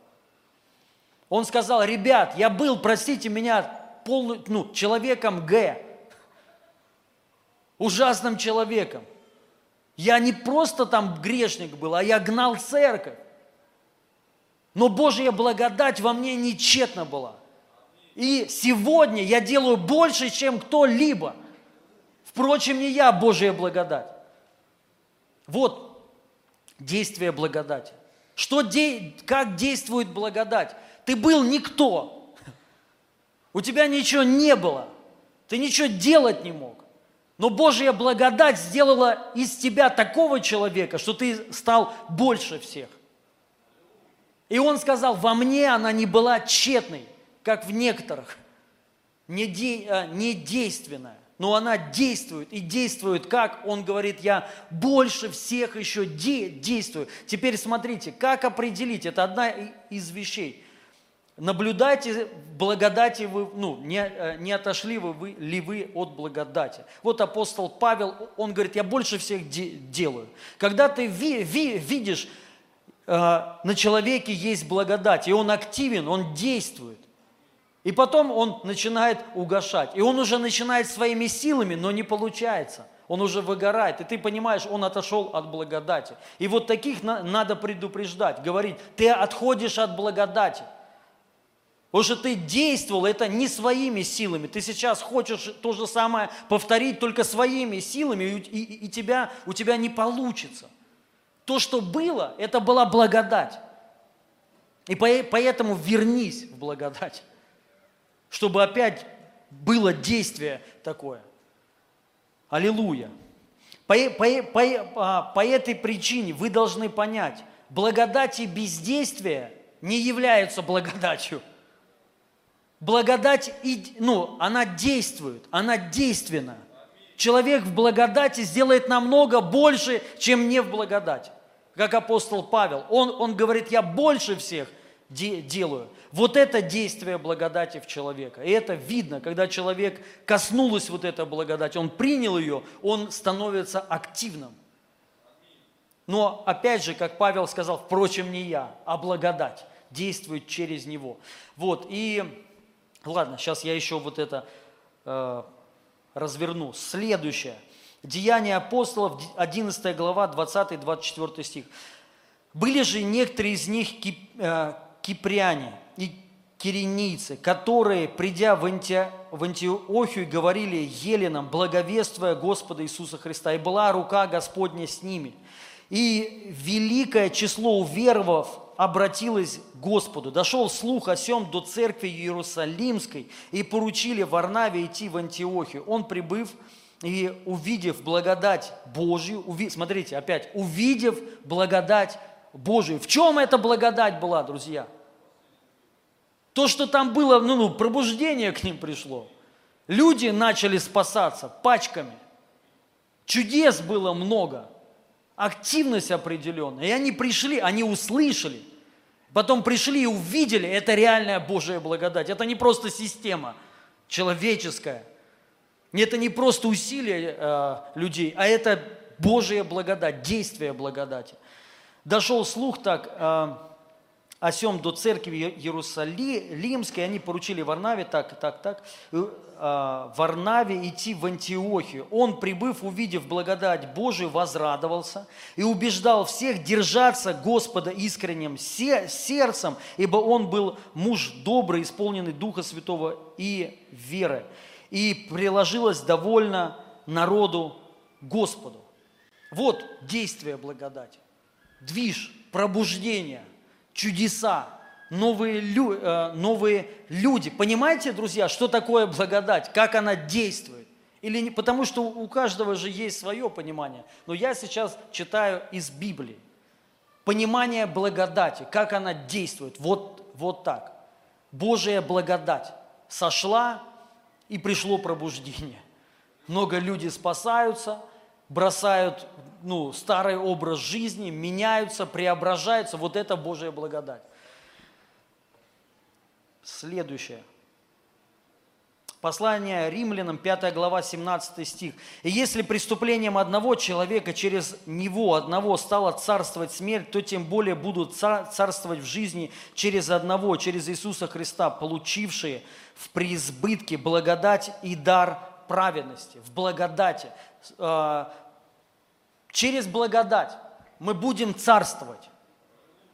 Он сказал, ребят, я был, простите меня, Полный, ну, человеком Г, ужасным человеком. Я не просто там грешник был, а я гнал церковь. Но Божья благодать во мне нечетна была. И сегодня я делаю больше, чем кто-либо. Впрочем, не я, Божья благодать. Вот действие благодати. Что де... Как действует благодать? Ты был никто. У тебя ничего не было. Ты ничего делать не мог. Но Божья благодать сделала из тебя такого человека, что ты стал больше всех. И он сказал, во мне она не была тщетной, как в некоторых, недейственная, но она действует, и действует как? Он говорит, я больше всех еще де- действую. Теперь смотрите, как определить, это одна из вещей. Наблюдайте благодати, вы, ну, не, не отошли вы, вы, ли вы от благодати. Вот апостол Павел, он говорит, я больше всех де- делаю. Когда ты ви- ви- видишь, на человеке есть благодать, и он активен, он действует. И потом он начинает угашать. И он уже начинает своими силами, но не получается. Он уже выгорает. И ты понимаешь, он отошел от благодати. И вот таких на- надо предупреждать, говорить, ты отходишь от благодати. Потому что ты действовал, это не своими силами. Ты сейчас хочешь то же самое повторить, только своими силами, и, и, и тебя, у тебя не получится. То, что было, это была благодать. И поэтому вернись в благодать, чтобы опять было действие такое. Аллилуйя. По, по, по, по этой причине вы должны понять, благодать и бездействие не являются благодатью. Благодать, ну, она действует, она действенна. Человек в благодати сделает намного больше, чем не в благодати. Как апостол Павел, он, он говорит, я больше всех де- делаю. Вот это действие благодати в человека. И это видно, когда человек коснулась вот этой благодати, он принял ее, он становится активным. Но опять же, как Павел сказал, впрочем, не я, а благодать действует через него. Вот, и ладно, сейчас я еще вот это э, разверну. Следующее. Деяния апостолов, одиннадцатая глава, двадцатый-двадцать четвёртый стих. «Были же некоторые из них кип, э, кипряне и киренийцы, которые, придя в, Анти, в Антиохию, говорили еленам, благовествуя Господа Иисуса Христа, и была рука Господня с ними. И великое число уверовав обратилось к Господу. Дошел слух о сем до церкви Иерусалимской, и поручили Варнаве идти в Антиохию. Он, прибыв и увидев благодать Божью, уви... смотрите, опять, увидев благодать Божью. В чем эта благодать была, друзья? То, что там было, ну, ну пробуждение к ним пришло. Люди начали спасаться пачками. Чудес было много. Активность определенная. И они пришли, они услышали. Потом пришли и увидели, это реальная Божья благодать. Это не просто система человеческая. Это не просто усилия э, людей, а это Божья благодать, действие благодати. Дошел слух так э, о сем до церкви Иерусалимской, они поручили Варнаве, так, так, так, Варнаве идти в Антиохию. Он, прибыв, увидев благодать Божию, возрадовался и убеждал всех держаться Господа искренним сердцем, ибо он был муж добрый, исполненный Духа Святого и веры. И приложилось довольно народу Господу. Вот действие благодати. Движ, пробуждение, чудеса. Новые, лю, новые люди. Понимаете, друзья, что такое благодать? Как она действует? Или не, потому что у каждого же есть свое понимание. Но я сейчас читаю из Библии. Понимание благодати, как она действует. Вот, вот так. Божья благодать сошла, и пришло пробуждение. Много людей спасаются, бросают ну, старый образ жизни, меняются, преображаются. Вот это Божья благодать. Следующее. Послание Римлянам, пятая глава, семнадцатый стих. «И если преступлением одного человека через него одного стало царствовать смерть, то тем более будут царствовать в жизни через одного, через Иисуса Христа, получившие в преизбытке благодать и дар праведности». В благодати. Через благодать мы будем царствовать.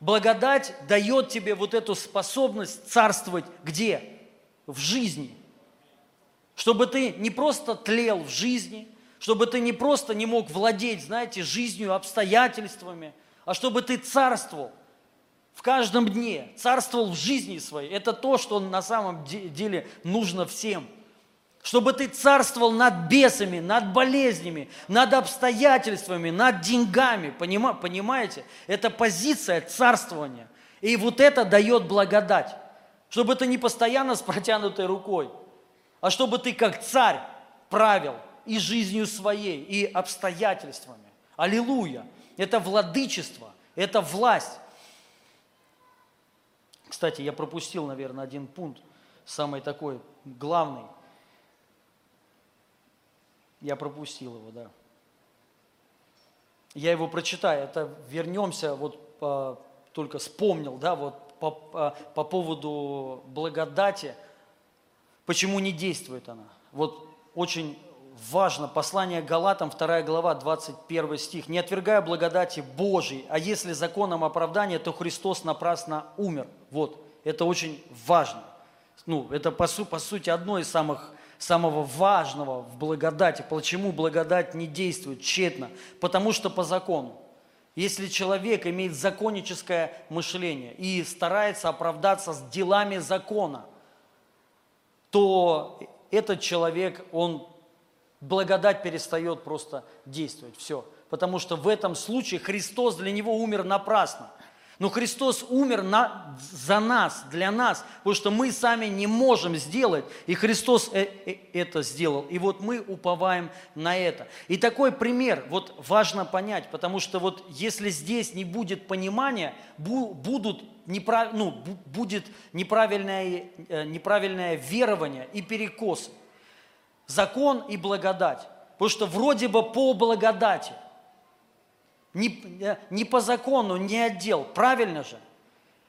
Благодать дает тебе вот эту способность царствовать где? В жизни. Чтобы ты не просто тлел в жизни, чтобы ты не просто не мог владеть, знаете, жизнью, обстоятельствами, а чтобы ты царствовал в каждом дне, царствовал в жизни своей. Это то, что на самом деле нужно всем. Чтобы ты царствовал над бесами, над болезнями, над обстоятельствами, над деньгами. Понимаете? Это позиция царствования. И вот это дает благодать. Чтобы ты не постоянно с протянутой рукой, а чтобы ты как царь правил и жизнью своей, и обстоятельствами. Аллилуйя! Это владычество, это власть. Кстати, я пропустил, наверное, один пункт, самый такой главный. Я пропустил его, да. Я его прочитаю, это вернемся, вот по, только вспомнил, да, вот по, по, по поводу благодати, почему не действует она. Вот очень важно, послание Галатам, вторая глава, двадцать первый стих. «Не отвергая благодати Божией, а если законом оправдания, то Христос напрасно умер». Вот, это очень важно. Ну, это по, су, по сути одно из самых... самого важного в благодати. Почему благодать не действует тщетно? Потому что по закону. Если человек имеет законническое мышление и старается оправдаться с делами закона, то этот человек, он, благодать перестает просто действовать. Все. Потому что в этом случае Христос для него умер напрасно. Но Христос умер на, за нас, для нас, потому что мы сами не можем сделать, и Христос это сделал. И вот мы уповаем на это. И такой пример, вот важно понять, потому что вот если здесь не будет понимания, будут неправ, ну, будет неправильное, неправильное верование и перекосы. Закон и благодать, потому что вроде бы по благодати, Не, не по закону, не отдел, правильно же?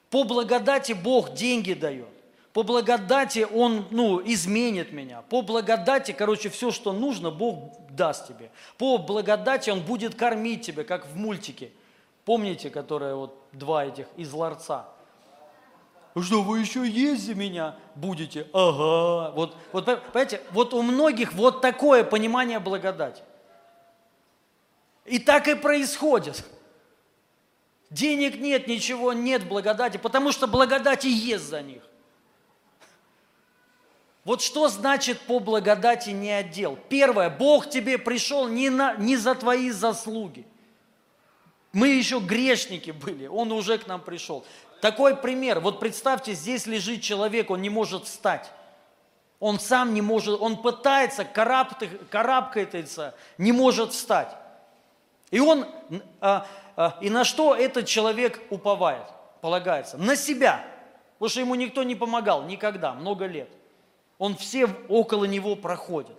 По благодати Бог деньги дает, по благодати Он, ну, изменит меня, по благодати, короче, все, что нужно, Бог даст тебе. По благодати Он будет кормить тебя, как в мультике, помните, которые вот два этих из ларца? Что, вы еще есть за меня будете? Ага. Вот, вот, понимаете, вот у многих вот такое понимание благодати. И так и происходит. Денег нет, ничего нет, благодати, потому что благодати есть за них. Вот что значит по благодати не отдел? Первое, Бог тебе пришел не, на, не за твои заслуги. Мы еще грешники были, Он уже к нам пришел. Такой пример, вот представьте, здесь лежит человек, он не может встать. Он сам не может, он пытается, карабкается, не может встать. И он, а, а, и на что этот человек уповает, полагается? На себя, потому что ему никто не помогал никогда, много лет. Он все около него проходит.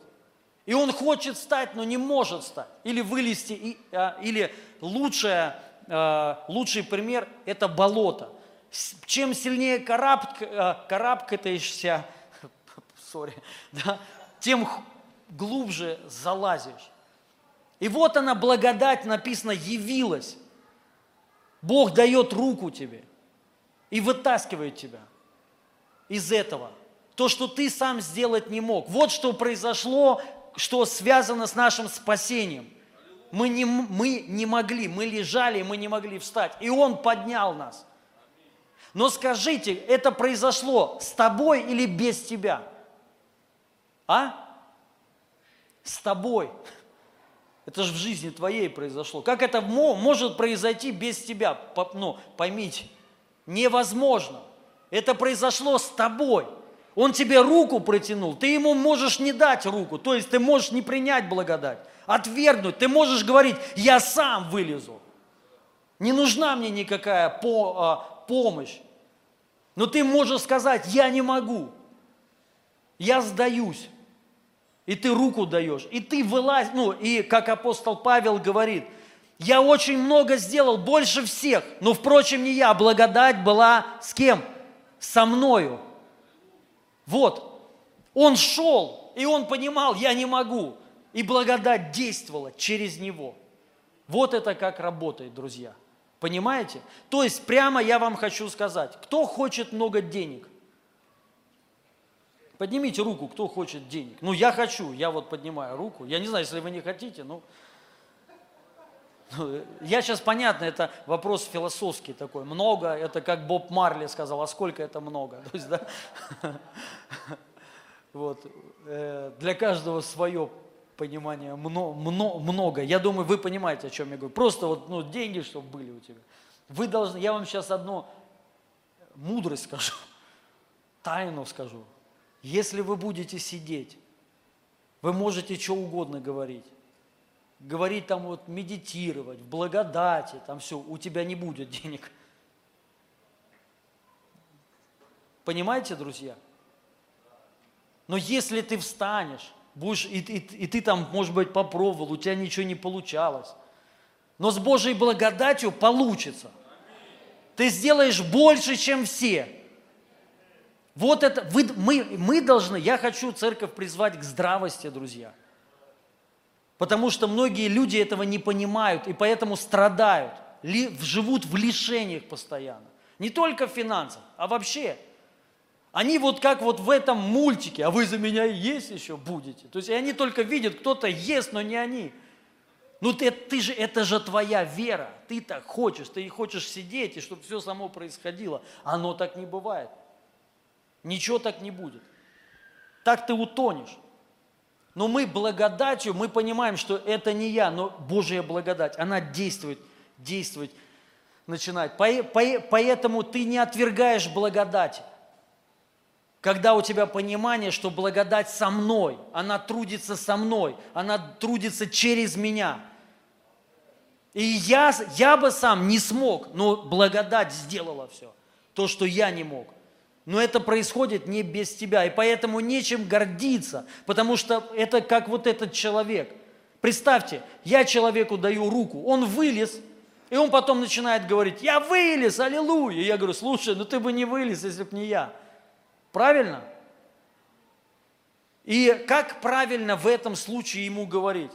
И он хочет встать, но не может встать. Или вылезти, и, а, или лучшее, а, лучший пример – это болото. Чем сильнее карабк, а, карабкаешься, sorry, да, тем глубже залазишь. И вот она, благодать, написано, явилась. Бог дает руку тебе и вытаскивает тебя из этого. То, что ты сам сделать не мог. Вот что произошло, что связано с нашим спасением. Мы не, мы не могли, мы лежали, мы не могли встать. И Он поднял нас. Но скажите, это произошло с тобой или без тебя? А? С тобой. Это же в жизни твоей произошло. Как это может произойти без тебя? Ну, поймите, невозможно. Это произошло с тобой. Он тебе руку протянул, ты ему можешь не дать руку, то есть ты можешь не принять благодать, отвергнуть, ты можешь говорить, я сам вылезу. Не нужна мне никакая помощь. Но ты можешь сказать, я не могу, я сдаюсь. И ты руку даешь, и ты вылазь, ну, и как апостол Павел говорит, я очень много сделал, больше всех, но, впрочем, не я, благодать была с кем? Со мною. Вот, он шел, и он понимал, я не могу, и благодать действовала через него. Вот это как работает, друзья. Понимаете? То есть прямо я вам хочу сказать, кто хочет много денег? Поднимите руку, кто хочет денег. Ну, я хочу, я вот поднимаю руку. Я не знаю, если вы не хотите, но... Я сейчас, понятно, это вопрос философский такой. Много, это как Боб Марли сказал, а сколько это много? То есть, да? Вот. Для каждого свое понимание много. Я думаю, вы понимаете, о чем я говорю. Просто вот, ну, деньги, чтобы были у тебя. Вы должны, я вам сейчас одну мудрость скажу, тайну скажу. Если вы будете сидеть, вы можете что угодно говорить. Говорить там вот медитировать, в благодати, там все, у тебя не будет денег. Понимаете, друзья? Но если ты встанешь, будешь, и, и, и ты там, может быть, попробовал, у тебя ничего не получалось, но с Божьей благодатью получится. Ты сделаешь больше, чем все. Вот это, вы, мы, мы должны, я хочу церковь призвать к здравости, друзья. Потому что многие люди этого не понимают и поэтому страдают, ли, живут в лишениях постоянно. Не только в финансах, а вообще. Они вот как вот в этом мультике, а вы за меня есть еще будете. То есть они только видят, кто-то ест, но не они. Ну ты, ты же, это же твоя вера, ты так хочешь, ты хочешь сидеть, и чтобы все само происходило. Оно так не бывает. Ничего так не будет. Так ты утонешь. Но мы благодатью, мы понимаем, что это не я, но Божья благодать. Она действует, действует, начинает. Поэтому ты не отвергаешь благодать. Когда у тебя понимание, что благодать со мной, она трудится со мной, она трудится через меня. И я, я бы сам не смог, но благодать сделала все, то, что я не мог. Но это происходит не без тебя, и поэтому нечем гордиться, потому что это как вот этот человек. Представьте, я человеку даю руку, он вылез, и он потом начинает говорить, я вылез, аллилуйя. И я говорю, слушай, ну ты бы не вылез, если бы не я. Правильно? И как правильно в этом случае ему говорить?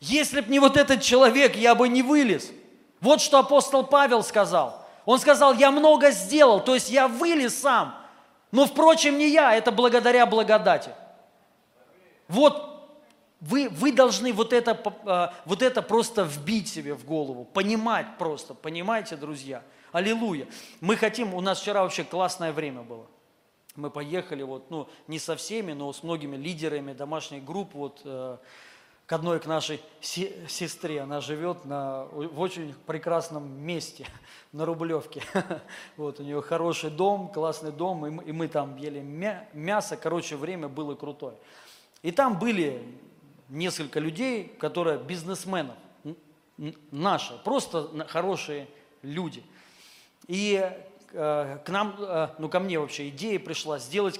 Если бы не вот этот человек, я бы не вылез. Вот что апостол Павел сказал. Он сказал, я много сделал, то есть я вылез сам, но, впрочем, не я, это благодаря благодати. Вот вы, вы должны вот это, вот это просто вбить себе в голову, понимать просто, понимаете, друзья? Аллилуйя. Мы хотим, у нас вчера вообще классное время было. Мы поехали, вот, ну, не со всеми, но с многими лидерами домашних групп, вот, к одной, к нашей сестре, она живет на, в очень прекрасном месте, на Рублевке. Вот, у нее хороший дом, классный дом, и мы, и мы там ели мя, мясо, короче, время было крутое. И там были несколько людей, которые бизнесмены, наши, просто хорошие люди. И э, к нам, э, ну ко мне вообще идея пришла сделать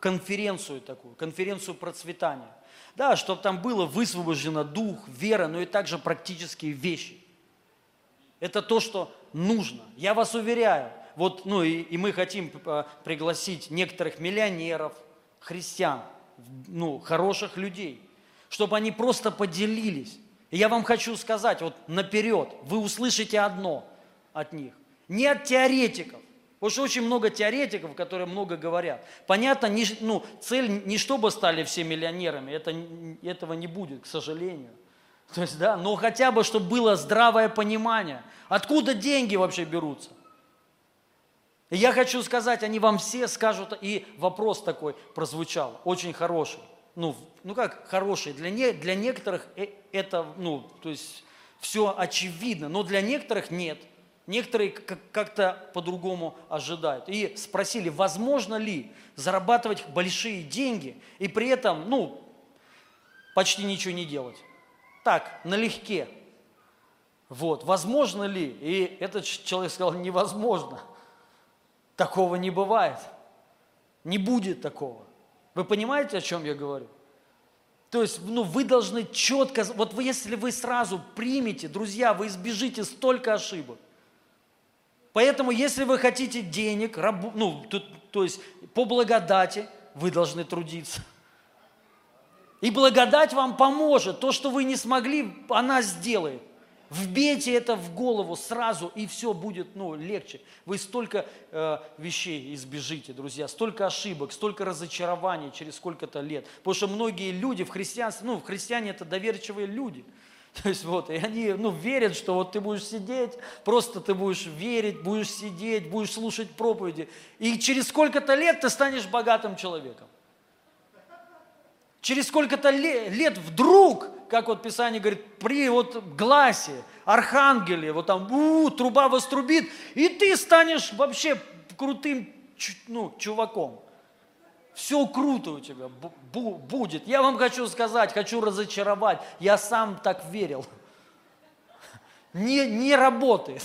конференцию такую, конференцию процветания. Да, чтобы там было высвобождено дух, вера, но и также практические вещи. Это то, что нужно. Я вас уверяю. Вот, ну, и, и мы хотим пригласить некоторых миллионеров, христиан, ну, хороших людей, чтобы они просто поделились. И я вам хочу сказать, вот наперед, вы услышите одно от них. Не от теоретиков. Потому что очень много теоретиков, которые много говорят. Понятно, не, ну, цель не чтобы стали все миллионерами, это, этого не будет, к сожалению. То есть, да, но хотя бы, чтобы было здравое понимание, откуда деньги вообще берутся. И я хочу сказать, они вам все скажут, и вопрос такой прозвучал, очень хороший. Ну, ну как хороший, для, не, для некоторых это, ну, то есть, все очевидно, но для некоторых нет. Некоторые как-то по-другому ожидают. И спросили, возможно ли зарабатывать большие деньги и при этом, ну, почти ничего не делать. Так, налегке. Вот, возможно ли? И этот человек сказал, невозможно. Такого не бывает. Не будет такого. Вы понимаете, о чем я говорю? То есть, ну, вы должны четко... Вот вы, если вы сразу примете, друзья, вы избежите столько ошибок. Поэтому, если вы хотите денег, раб, ну, то, то есть по благодати вы должны трудиться. И благодать вам поможет. То, что вы не смогли, она сделает. Вбейте это в голову сразу, и все будет, ну, легче. Вы столько э, вещей избежите, друзья, столько ошибок, столько разочарований через сколько-то лет. Потому что многие люди в христианстве, ну, христиане это доверчивые люди. То есть вот, и они, ну, верят, что вот ты будешь сидеть, просто ты будешь верить, будешь сидеть, будешь слушать проповеди. И через сколько-то лет ты станешь богатым человеком. Через сколько-то лет вдруг, как вот Писание говорит, при вот гласе, архангеле, вот там у-у, труба вострубит, и ты станешь вообще крутым, ну, чуваком. Все круто у тебя будет. Я вам хочу сказать, хочу разочаровать. Я сам так верил. Не, не работает.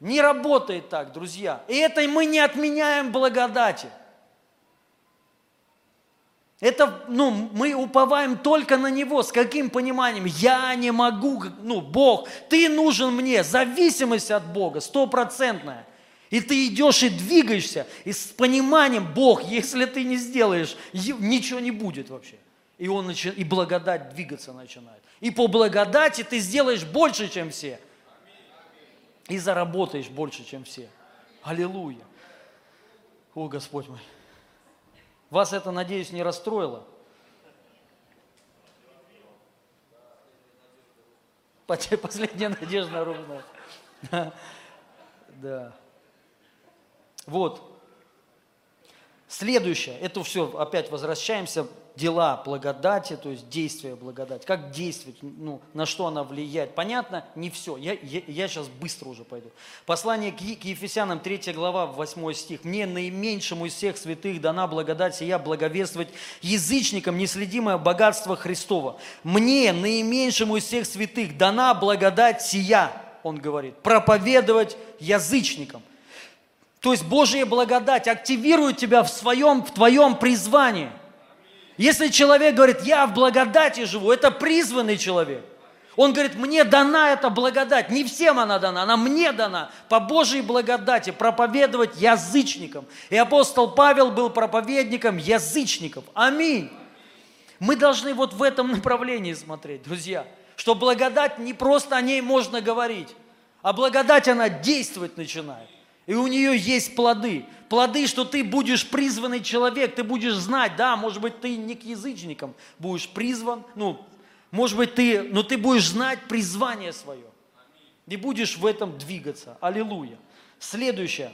Не работает так, друзья. И это мы не отменяем благодати. Это, ну, мы уповаем только на Него. С каким пониманием? Я не могу, ну, Бог, Ты нужен мне. Зависимость от Бога, стопроцентная. И ты идешь и двигаешься, и с пониманием, Бог, если ты не сделаешь, ничего не будет вообще. И, он начи... и благодать двигаться начинает. И по благодати ты сделаешь больше, чем все. И заработаешь больше, чем все. Аллилуйя. О, Господь мой. Вас это, надеюсь, не расстроило? Последняя надежда ровно. Да. Вот. Следующее, это все, опять возвращаемся, дела благодати, то есть действия благодати. Как действовать, ну, на что она влияет? Понятно? Не все. Я, я, я сейчас быстро уже пойду. Послание к, к Ефесянам, третья глава, восьмой стих. «Мне наименьшему из всех святых дана благодать сия благовествовать язычникам неследимое богатство Христова». «Мне наименьшему из всех святых дана благодать сия», он говорит, «проповедовать язычникам». То есть Божья благодать активирует тебя в своем, в твоем призвании. Если человек говорит, я в благодати живу, это призванный человек. Он говорит, мне дана эта благодать. Не всем она дана, она мне дана. По Божьей благодати проповедовать язычникам. И апостол Павел был проповедником язычников. Аминь. Мы должны вот в этом направлении смотреть, друзья. Что благодать, не просто о ней можно говорить, а благодать, она действовать начинает. И у нее есть плоды. Плоды, что ты будешь призванный человек, ты будешь знать, да, может быть, ты не к язычникам будешь призван, ну, может быть, ты, но ты будешь знать призвание свое. И будешь в этом двигаться. Аллилуйя. Следующее.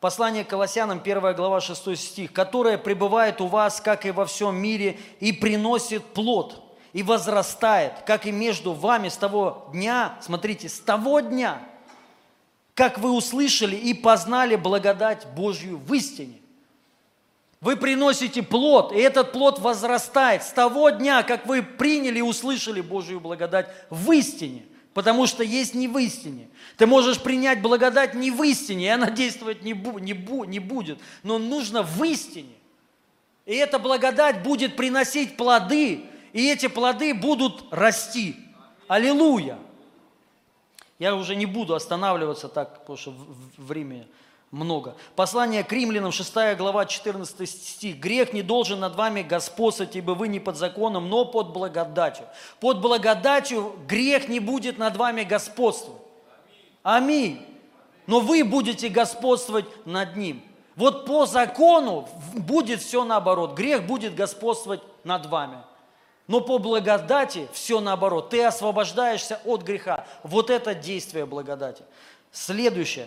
Послание к Колоссянам, первая глава, шестой стих. «Которое пребывает у вас, как и во всем мире, и приносит плод». И возрастает, как и между вами с того дня, смотрите, с того дня, как вы услышали и познали благодать Божью в истине. Вы приносите плод, и этот плод возрастает с того дня, как вы приняли и услышали Божью благодать в истине. Потому что есть не в истине. Ты можешь принять благодать не в истине, и она действовать не, бу- не, бу- не будет. Но нужно в истине. И эта благодать будет приносить плоды, и эти плоды будут расти. Аллилуйя! Я уже не буду останавливаться так, потому что времени много. Послание к Римлянам, шестая глава, четырнадцатый стих. «Грех не должен над вами господствовать, ибо вы не под законом, но под благодатью». Под благодатью грех не будет над вами господствовать. Аминь. Но вы будете господствовать над ним. Вот по закону будет все наоборот. Грех будет господствовать над вами. Но по благодати все наоборот. Ты освобождаешься от греха. Вот это действие благодати. Следующее.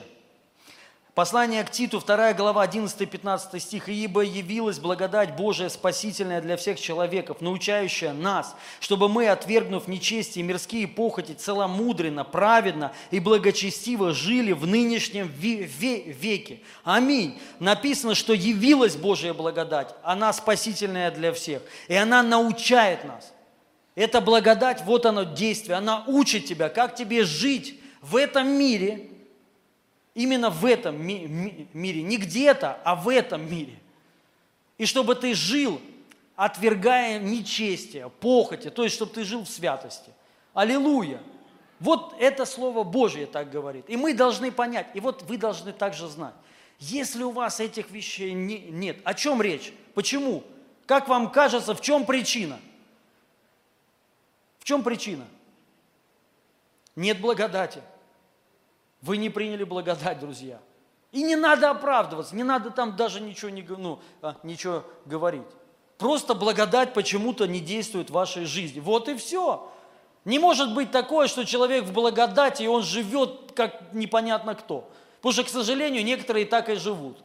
Послание к Титу, вторая глава, одиннадцатый-пятнадцатый стих. «Ибо явилась благодать Божия, спасительная для всех человеков, научающая нас, чтобы мы, отвергнув нечестие и мирские похоти, целомудренно, праведно и благочестиво жили в нынешнем веке». Аминь. Написано, что явилась Божия благодать, она спасительная для всех, и она научает нас. Эта благодать, вот оно действие, она учит тебя, как тебе жить в этом мире. Именно в этом ми- ми- мире, не где-то, а в этом мире. И чтобы ты жил, отвергая нечестие, похоти, то есть, чтобы ты жил в святости. Аллилуйя! Вот это Слово Божье так говорит. И мы должны понять, и вот вы должны также знать. Если у вас этих вещей не, нет, о чем речь? Почему? Как вам кажется, в чем причина? В чем причина? Нет благодати. Вы не приняли благодать, друзья. И не надо оправдываться, не надо там даже ничего, не, ну, а, ничего говорить. Просто благодать почему-то не действует в вашей жизни. Вот и все. Не может быть такое, что человек в благодати, и он живет как непонятно кто. Потому что, к сожалению, некоторые так и живут.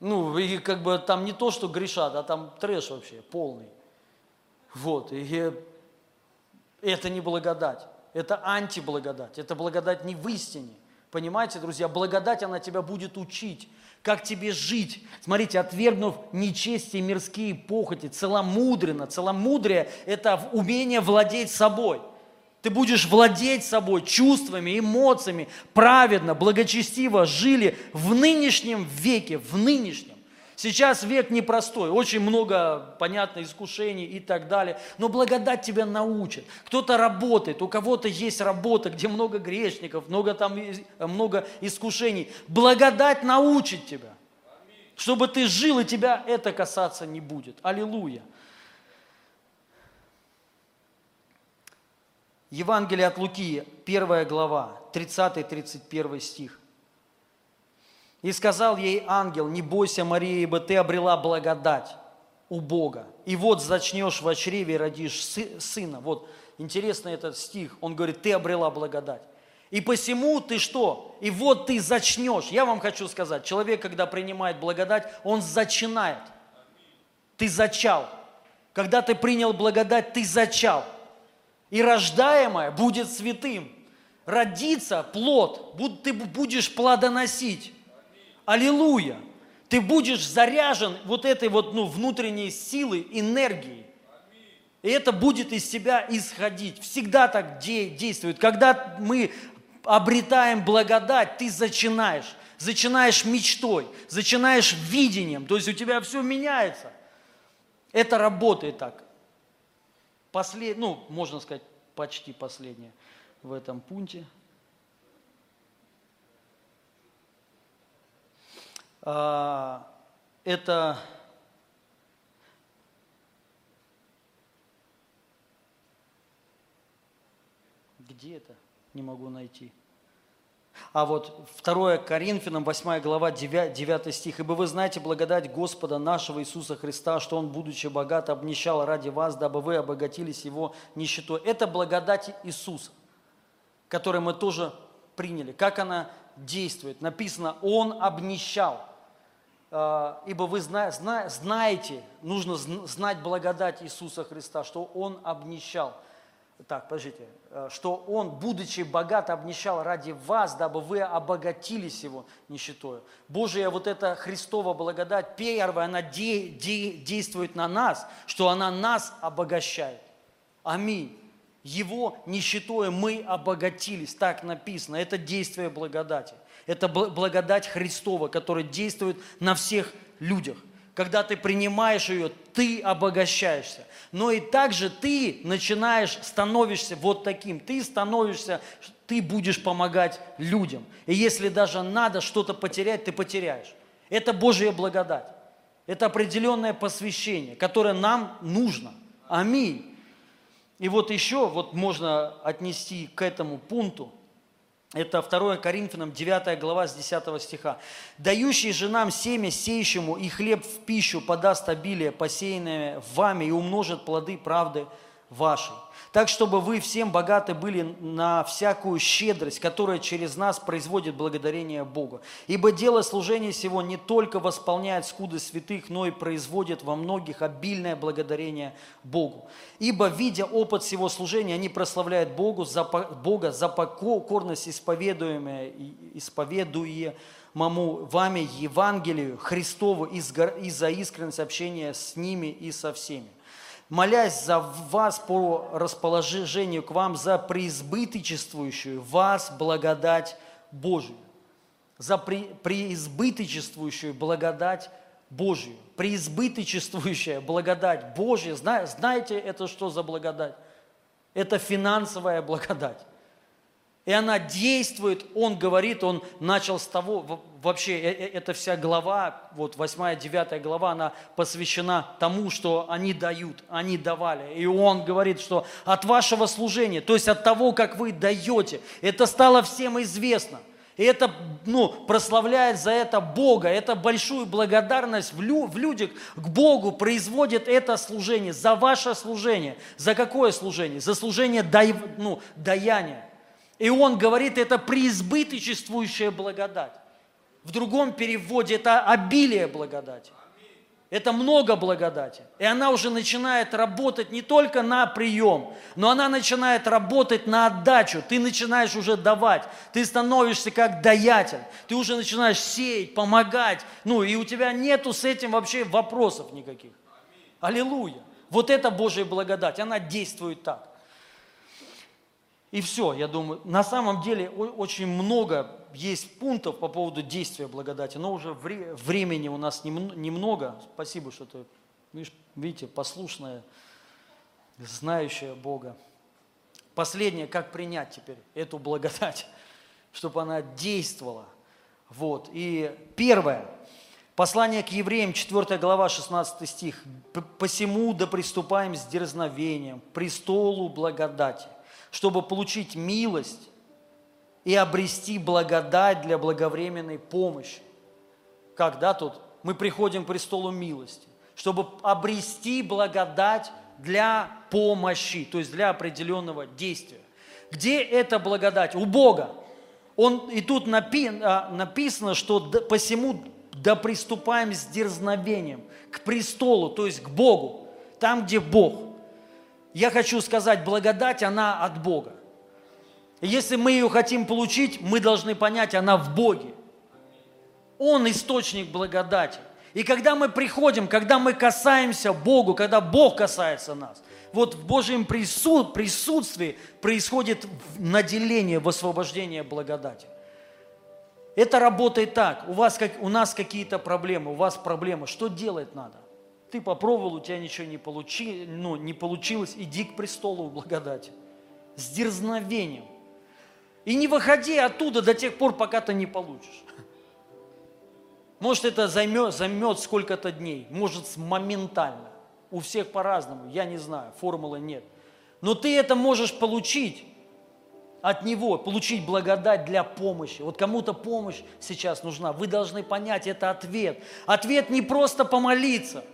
Ну, и как бы там не то, что грешат, а там трэш вообще полный. Вот, и это не благодать, это антиблагодать, это благодать не в истине. Понимаете, друзья, благодать, она тебя будет учить, как тебе жить. Смотрите, отвергнув нечестие, мирские похоти, целомудренно. Целомудрие – это умение владеть собой. Ты будешь владеть собой, чувствами, эмоциями, праведно, благочестиво жили в нынешнем веке, в нынешнем. Сейчас век непростой, очень много, понятно, искушений и так далее, но благодать тебя научит. Кто-то работает, у кого-то есть работа, где много грешников, много, там, много искушений. Благодать научит тебя, чтобы ты жил, и тебя это касаться не будет. Аллилуйя! Евангелие от Луки, первая глава, тридцатый-тридцать первый стих. «И сказал ей ангел, не бойся, Мария, ибо ты обрела благодать у Бога. И вот зачнешь в чреве и родишь сына». Вот интересный этот стих. Он говорит, ты обрела благодать. И посему ты что? И вот ты зачнешь. Я вам хочу сказать, человек, когда принимает благодать, он зачинает. Ты зачал. Когда ты принял благодать, ты зачал. И рождаемое будет святым. Родится плод, ты будешь плодоносить. Аллилуйя! Ты будешь заряжен вот этой вот, ну, внутренней силой, энергией. И это будет из тебя исходить. Всегда так де- действует. Когда мы обретаем благодать, ты зачинаешь. Зачинаешь мечтой, зачинаешь видением. То есть у тебя все меняется. Это работает так. Послед... Ну, можно сказать, почти последнее в этом пункте. Это где это? Не могу найти. А вот второе Коринфянам, восьмая глава, девятый стих. «Ибо вы знаете благодать Господа нашего Иисуса Христа, что Он, будучи богат, обнищал ради вас, дабы вы обогатились Его нищетой». Это благодать Иисуса, которую мы тоже приняли. Как она действует? Написано, Он обнищал. Ибо вы знаете, нужно знать благодать Иисуса Христа, что Он обнищал. Так, подождите, что Он, будучи богат, обнищал ради вас, дабы вы обогатились Его нищетою. Божия вот эта Христова благодать первая, она де- де- действует на нас, что она нас обогащает. Аминь. Его нищетою мы обогатились, так написано. Это действие благодати. Это благодать Христова, которая действует на всех людях. Когда ты принимаешь ее, ты обогащаешься. Но и также ты начинаешь, становишься вот таким. Ты становишься, ты будешь помогать людям. И если даже надо что-то потерять, ты потеряешь. Это Божья благодать. Это определенное посвящение, которое нам нужно. Аминь. И вот еще, вот можно отнести к этому пункту. Это второе Коринфянам, девятая глава, с десятого стиха. «Дающий же нам семя сеющему и хлеб в пищу подаст обилие, посеянное вами, и умножит плоды правды вашей. Так, чтобы вы всем богаты были на всякую щедрость, которая через нас производит благодарение Богу. Ибо дело служения сего не только восполняет скуды святых, но и производит во многих обильное благодарение Богу. Ибо, видя опыт сего служения, они прославляют Богу за, Бога за покорность исповедуемое, исповедуемому вами Евангелию Христову и за искренность общения с ними и со всеми. Молясь за вас по расположению к вам, за преизбыточествующую вас благодать Божию». За преизбыточествующую благодать Божию. Преизбыточествующая благодать Божия. Знаете, это что за благодать? Это финансовая благодать. И она действует, он говорит, он начал с того, вообще эта вся глава, вот восьмая-девятая глава, она посвящена тому, что они дают, они давали. И он говорит, что от вашего служения, то есть от того, как вы даете, это стало всем известно. И это, ну, прославляет за это Бога, это большую благодарность в, лю, в людях к Богу производит это служение, за ваше служение. За какое служение? За служение дай, ну, даяния. И он говорит, это преизбыточествующая благодать. В другом переводе это обилие благодати. Это много благодати. И она уже начинает работать не только на прием, но она начинает работать на отдачу. Ты начинаешь уже давать. Ты становишься как даятель. Ты уже начинаешь сеять, помогать. Ну и у тебя нету с этим вообще вопросов никаких. Аллилуйя. Вот это Божья благодать. Она действует так. И все, я думаю, на самом деле очень много есть пунктов по поводу действия благодати, но уже вре- времени у нас немного. Спасибо, что ты, видите, послушная, знающая Бога. Последнее, как принять теперь эту благодать, чтобы она действовала. Вот. И первое, послание к Евреям, четвёртая глава, шестнадцатый стих. «Посему да приступаем с дерзновением к престолу благодати, чтобы получить милость и обрести благодать для благовременной помощи». Как, да, тут? Мы приходим к престолу милости, чтобы обрести благодать для помощи, то есть для определенного действия. Где эта благодать? У Бога. Он, и тут напи, написано, что «посему да приступаем с дерзновением к престолу», то есть к Богу, там, где Бог. Я хочу сказать, благодать, она от Бога. Если мы ее хотим получить, мы должны понять, она в Боге. Он источник благодати. И когда мы приходим, когда мы касаемся Богу, когда Бог касается нас, вот в Божьем присутствии происходит наделение, высвобождение благодати. Это работает так. У вас, у нас какие-то проблемы, у вас проблемы. Что делать надо? Ты попробовал, у тебя ничего не, получи, ну, не получилось, иди к престолу в благодати с дерзновением. И не выходи оттуда до тех пор, пока ты не получишь. Может, это займет, займет сколько-то дней, может, моментально. У всех по-разному, я не знаю, формулы нет. Но ты это можешь получить от Него, получить благодать для помощи. Вот кому-то помощь сейчас нужна. Вы должны понять, это ответ. Ответ не просто помолиться.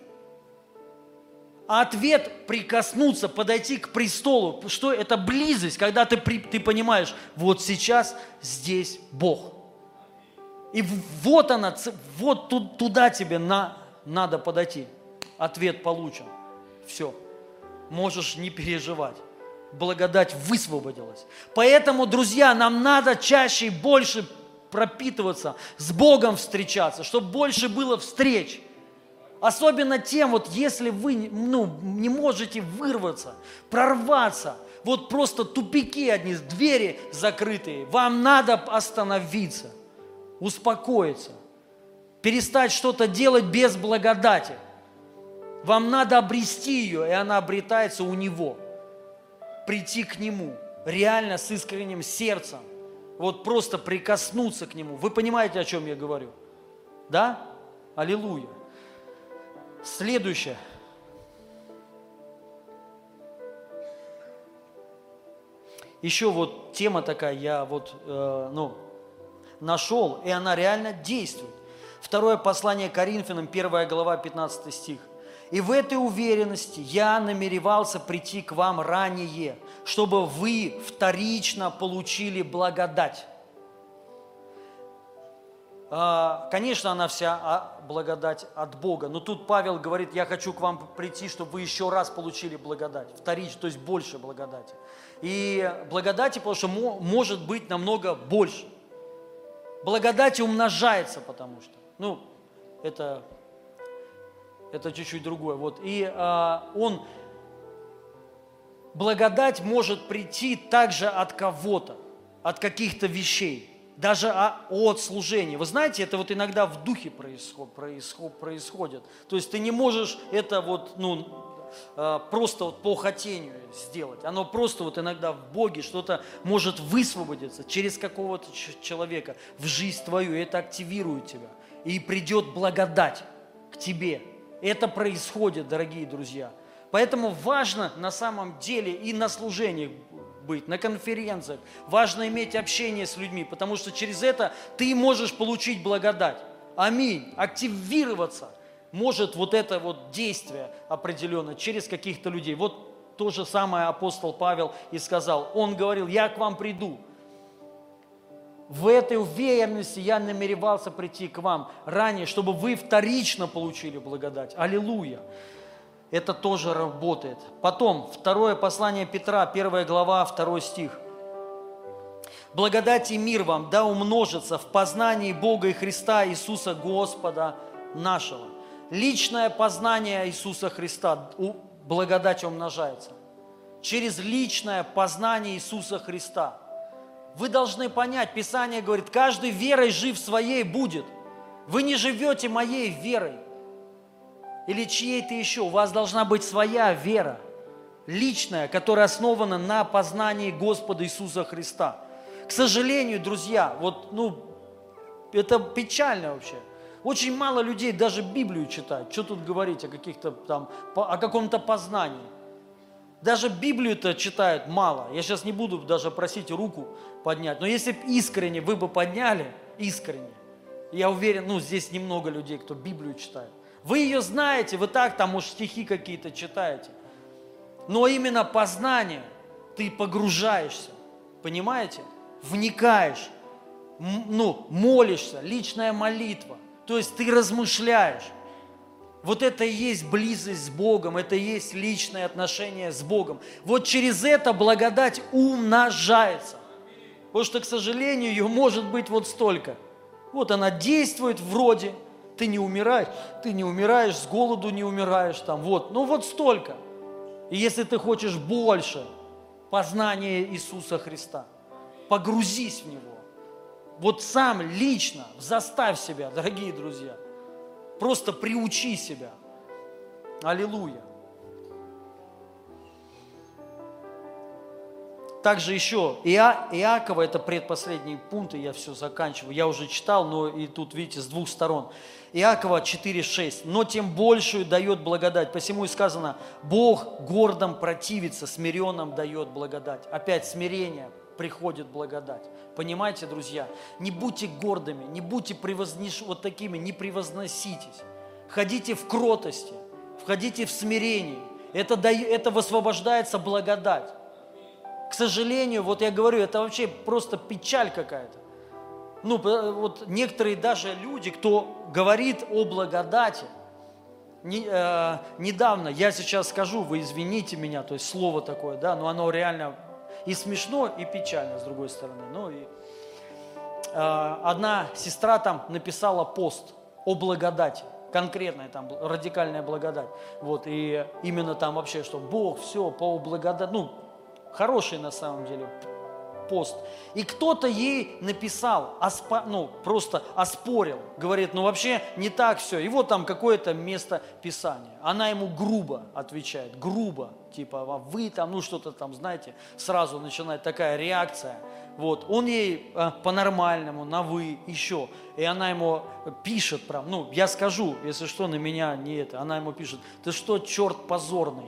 А ответ – прикоснуться, подойти к престолу. Что это? Близость, когда ты, ты понимаешь, вот сейчас здесь Бог. И вот она, вот тут, туда тебе на, надо подойти. Ответ получен. Все. Можешь не переживать. Благодать высвободилась. Поэтому, друзья, нам надо чаще и больше пропитываться, с Богом встречаться, чтобы больше было встреч. Особенно тем, вот если вы, ну, не можете вырваться, прорваться, вот просто тупики одни, двери закрытые, вам надо остановиться, успокоиться, перестать что-то делать без благодати. Вам надо обрести ее, и она обретается у Него. Прийти к Нему, реально с искренним сердцем, вот просто прикоснуться к Нему. Вы понимаете, о чем я говорю? Да? Аллилуйя. Следующее. Еще вот тема такая, я вот э, ну, нашел, и она реально действует. Второе послание Коринфянам, первая глава, пятнадцатый стих. «И в этой уверенности я намеревался прийти к вам ранее, чтобы вы вторично получили благодать». Конечно, она вся благодать от Бога, но тут Павел говорит, я хочу к вам прийти, чтобы вы еще раз получили благодать, вторично, то есть больше благодати. И благодати, потому что может быть намного больше. Благодати умножается, потому что, ну, это, это чуть-чуть другое. Вот. И а, он, благодать может прийти также от кого-то, от каких-то вещей. Даже от служения. Вы знаете, это вот иногда в духе происходит. То есть ты не можешь это вот, ну, просто вот по хотению сделать. Оно просто вот иногда в Боге что-то может высвободиться через какого-то человека в жизнь твою, и это активирует тебя. И придет благодать к тебе. Это происходит, дорогие друзья. Поэтому важно на самом деле и на служениях быть, на конференциях. Важно иметь общение с людьми, потому что через это ты можешь получить благодать. Аминь. Активироваться может вот это вот действие определенно через каких-то людей. Вот то же самое апостол Павел и сказал. Он говорил: я к вам приду. В этой уверенности я намеревался прийти к вам ранее, чтобы вы вторично получили благодать. Аллилуйя. Это тоже работает. Потом, второе послание Петра, первая глава, второй стих. «Благодать и мир вам да умножится в познании Бога и Христа Иисуса Господа нашего». Личное познание Иисуса Христа, благодать умножается. Через личное познание Иисуса Христа. Вы должны понять, Писание говорит, каждый верой жив своей будет. Вы не живете моей верой. Или чьей-то еще, у вас должна быть своя вера, личная, которая основана на познании Господа Иисуса Христа. К сожалению, друзья, вот, ну, это печально вообще. Очень мало людей даже Библию читают. Что тут говорить о каких-то там, о каком-то познании? Даже Библию-то читают мало. Я сейчас не буду даже просить руку поднять. Но если бы искренне вы бы подняли, искренне, я уверен, ну, здесь немного людей, кто Библию читает. Вы ее знаете, вы так там, может, стихи какие-то читаете. Но именно познание, ты погружаешься, понимаете? Вникаешь, ну, молишься, личная молитва. То есть ты размышляешь. Вот это и есть близость с Богом, это и есть личное отношение с Богом. Вот через это благодать умножается. Потому что, к сожалению, ее может быть вот столько. Вот она действует вроде... Ты не умираешь, ты не умираешь, с голоду не умираешь, там, вот, ну вот столько. И если ты хочешь больше познания Иисуса Христа, погрузись в Него. Вот сам лично заставь себя, дорогие друзья, просто приучи себя. Аллилуйя. Также еще Иа, Иакова, это предпоследний пункт, и я все заканчиваю. Я уже читал, но и тут, видите, с двух сторон. Иакова четыре шесть. «Но тем большую дает благодать». Посему и сказано: «Бог гордым противится, смиренным дает благодать». Опять смирение, приходит благодать. Понимаете, друзья? Не будьте гордыми, не будьте превозниш... вот такими, не превозноситесь. Ходите в кротости, входите в смирение. Это, да... это высвобождается благодать. К сожалению, вот я говорю, это вообще просто печаль какая-то. Ну, вот некоторые даже люди, кто говорит о благодати, не, э, недавно, я сейчас скажу, вы извините меня, то есть слово такое, да, но оно реально и смешно, и печально, с другой стороны. Ну, и, э, одна сестра там написала пост о благодати, конкретная там радикальная благодать. Вот, и именно там вообще, что Бог, все, по благодати, ну, хороший на самом деле пост. И кто-то ей написал, оспо, ну, просто оспорил. Говорит, ну вообще не так все. И вот там какое-то место Писания. Она ему грубо отвечает, грубо. Типа, а вы там, ну что-то там, знаете, сразу начинает такая реакция. Вот. Он ей э, по-нормальному, на «вы», еще. И она ему пишет, прям, ну я скажу, если что, на меня не это. Она ему пишет: ты что, черт позорный?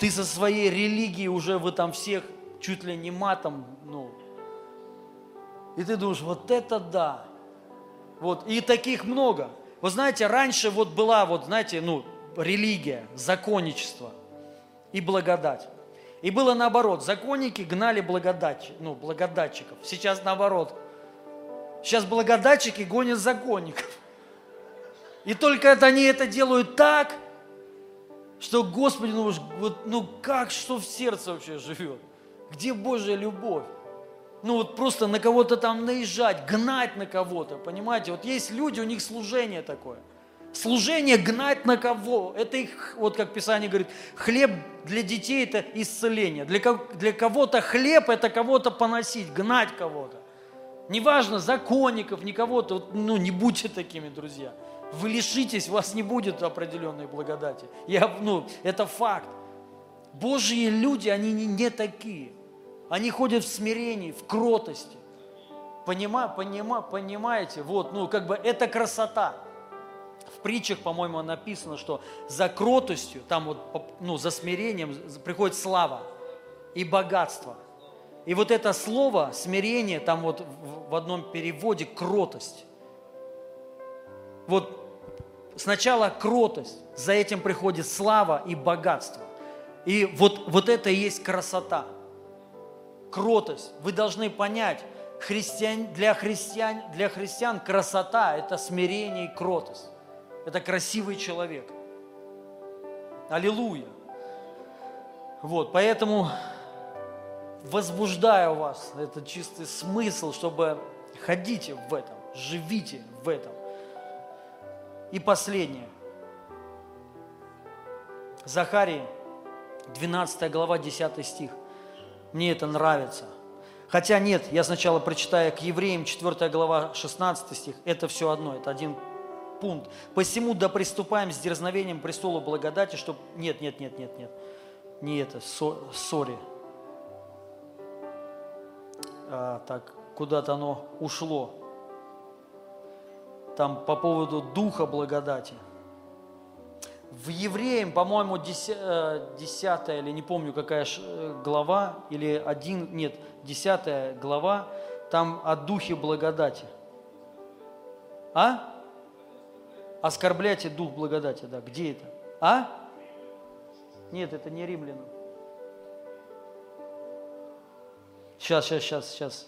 Ты со своей религией уже вы там всех чуть ли не матом, ну. И ты думаешь, вот это да. Вот, и таких много. Вы знаете, раньше вот была, вот знаете, ну, религия, законничество и благодать. И было наоборот, законники гнали благодать, ну, благодатчиков. Сейчас наоборот. Сейчас благодатчики гонят законников. И только это они это делают так, что, Господи, ну, вот, ну как, что в сердце вообще живет? Где Божья любовь? Ну вот просто на кого-то там наезжать, гнать на кого-то, понимаете? Вот есть люди, у них служение такое. Служение гнать на кого? Это их, вот как Писание говорит, хлеб для детей – это исцеление. Для, для кого-то хлеб – это кого-то поносить, гнать кого-то. Неважно, законников, не кого-то, ну не будьте такими, друзья. Вы лишитесь, у вас не будет определенной благодати. Я, ну, это факт. Божьи люди, они не, не такие. Они ходят в смирении, в кротости. Понима, понима, понимаете? Вот, ну, как бы это красота. В притчах, по-моему, написано, что за кротостью, там вот, ну, за смирением приходит слава и богатство. И вот это слово смирение, там вот в одном переводе кротость. Вот сначала кротость, за этим приходит слава и богатство. И вот, вот это и есть красота. Кротость. Вы должны понять, христиан, для, христиан, для христиан красота – это смирение и кротость. Это красивый человек. Аллилуйя. Вот, поэтому возбуждаю вас, это чистый смысл, чтобы ходите в этом, живите в этом. И последнее. Захарии, двенадцатая глава, десятый стих. Мне это нравится. Хотя нет, я сначала прочитаю к Евреям, четвёртая глава, шестнадцатый стих. Это все одно, это один пункт. «Посему да приступаем с дерзновением к престолу благодати, чтобы...» Нет, нет, нет, нет, нет. Не это, сори. А, так, куда-то оно ушло. Там по поводу Духа благодати. В Евреям, по-моему, десятая или не помню, какая глава, или один, нет, десятая глава, там о Духе благодати. А? Оскорбляйте Дух благодати, да, где это? А? Нет, это не римлянам. Сейчас, сейчас, сейчас, сейчас.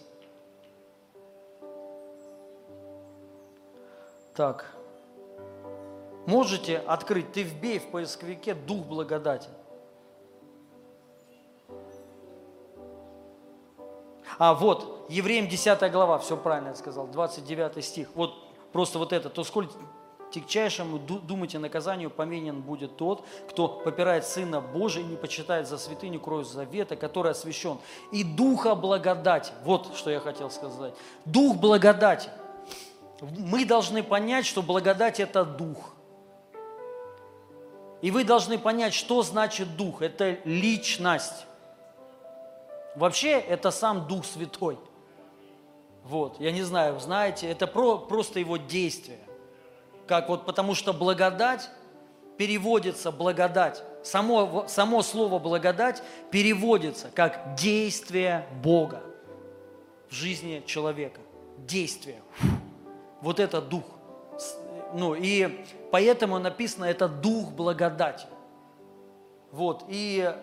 Так, можете открыть, ты вбей в поисковике «Дух благодати». А, вот, Евреям десятая глава, все правильно я сказал, двадцать девятый стих. Вот, просто вот это, то сколь тягчайшему думайте наказанию поменен будет тот, кто попирает Сына Божия и не почитает за святыню кровь завета, который освящен. И Духа благодати, вот что я хотел сказать, Дух благодати. Мы должны понять, что благодать – это Дух. И вы должны понять, что значит Дух. Это личность. Вообще, это сам Дух Святой. Вот, я не знаю, знаете, это про, просто его действие. Как вот, потому что благодать переводится, благодать. Само, само слово «благодать» переводится как действие Бога в жизни человека. Действие. Вот это Дух. Ну, и поэтому написано, это Дух благодати. Вот, и,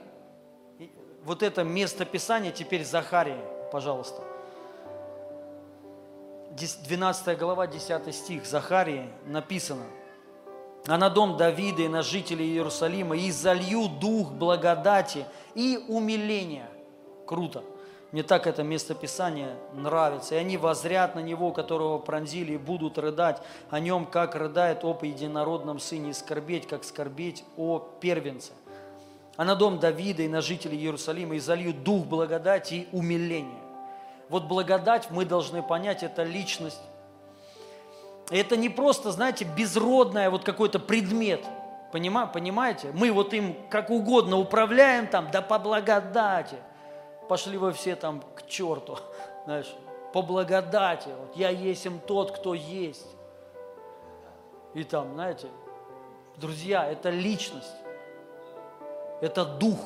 и вот это место Писания теперь Захария, пожалуйста. двенадцатая глава, десятый стих, Захарии написано. «А на дом Давида и на жителей Иерусалима и изолью Дух благодати и умиления». Круто. Мне так это местописание нравится. «И они возрят на него, которого пронзили, и будут рыдать о нем, как рыдает об единородном сыне, и скорбеть, как скорбеть о первенце. А на дом Давида и на жителей Иерусалима изолью дух благодати и умиления». Вот благодать, мы должны понять, это личность. Это не просто, знаете, безродное вот какой-то предмет. Понимаете? Мы вот им как угодно управляем там, да по благодати. Пошли вы все там к черту, знаешь, по благодати. Вот, я есть им тот, кто есть. И там, знаете, друзья, это личность, это дух.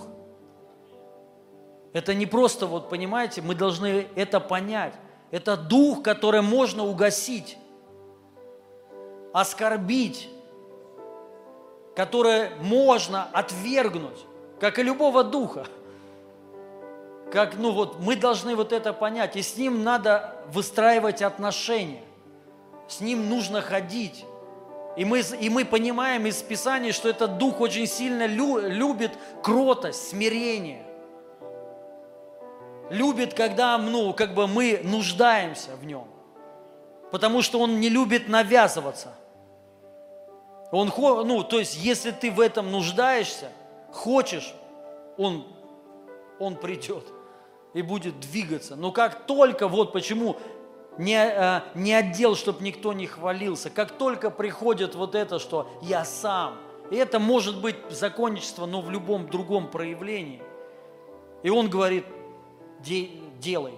Это не просто, вот понимаете, мы должны это понять. Это дух, который можно угасить, оскорбить, который можно отвергнуть, как и любого духа. Как, ну вот, мы должны вот это понять, и с ним надо выстраивать отношения, с ним нужно ходить. И мы, и мы понимаем из Писания, что этот Дух очень сильно лю, любит кротость, смирение. Любит, когда ну, как бы мы нуждаемся в нем, потому что он не любит навязываться. Он, ну, то есть, если ты в этом нуждаешься, хочешь, он, он придет. И будет двигаться. Но как только, вот почему не, не отдел, чтобы никто не хвалился. Как только приходит вот это, что я сам, и это может быть законничество, но в любом другом проявлении. И он говорит, делай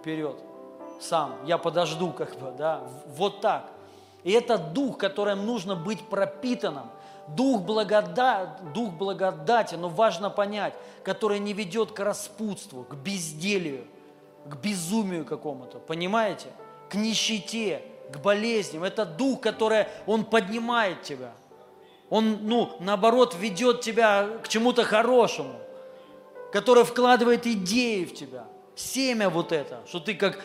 вперед, сам, я подожду, как бы, да, вот так. И это дух, которым нужно быть пропитанным, дух благодати, дух благодати, но важно понять, который не ведет к распутству, к безделию, к безумию какому-то, понимаете, к нищете, к болезням. Это дух, который, он поднимает тебя, он, ну, наоборот, ведет тебя к чему-то хорошему, который вкладывает идеи в тебя, семя вот это, что ты как,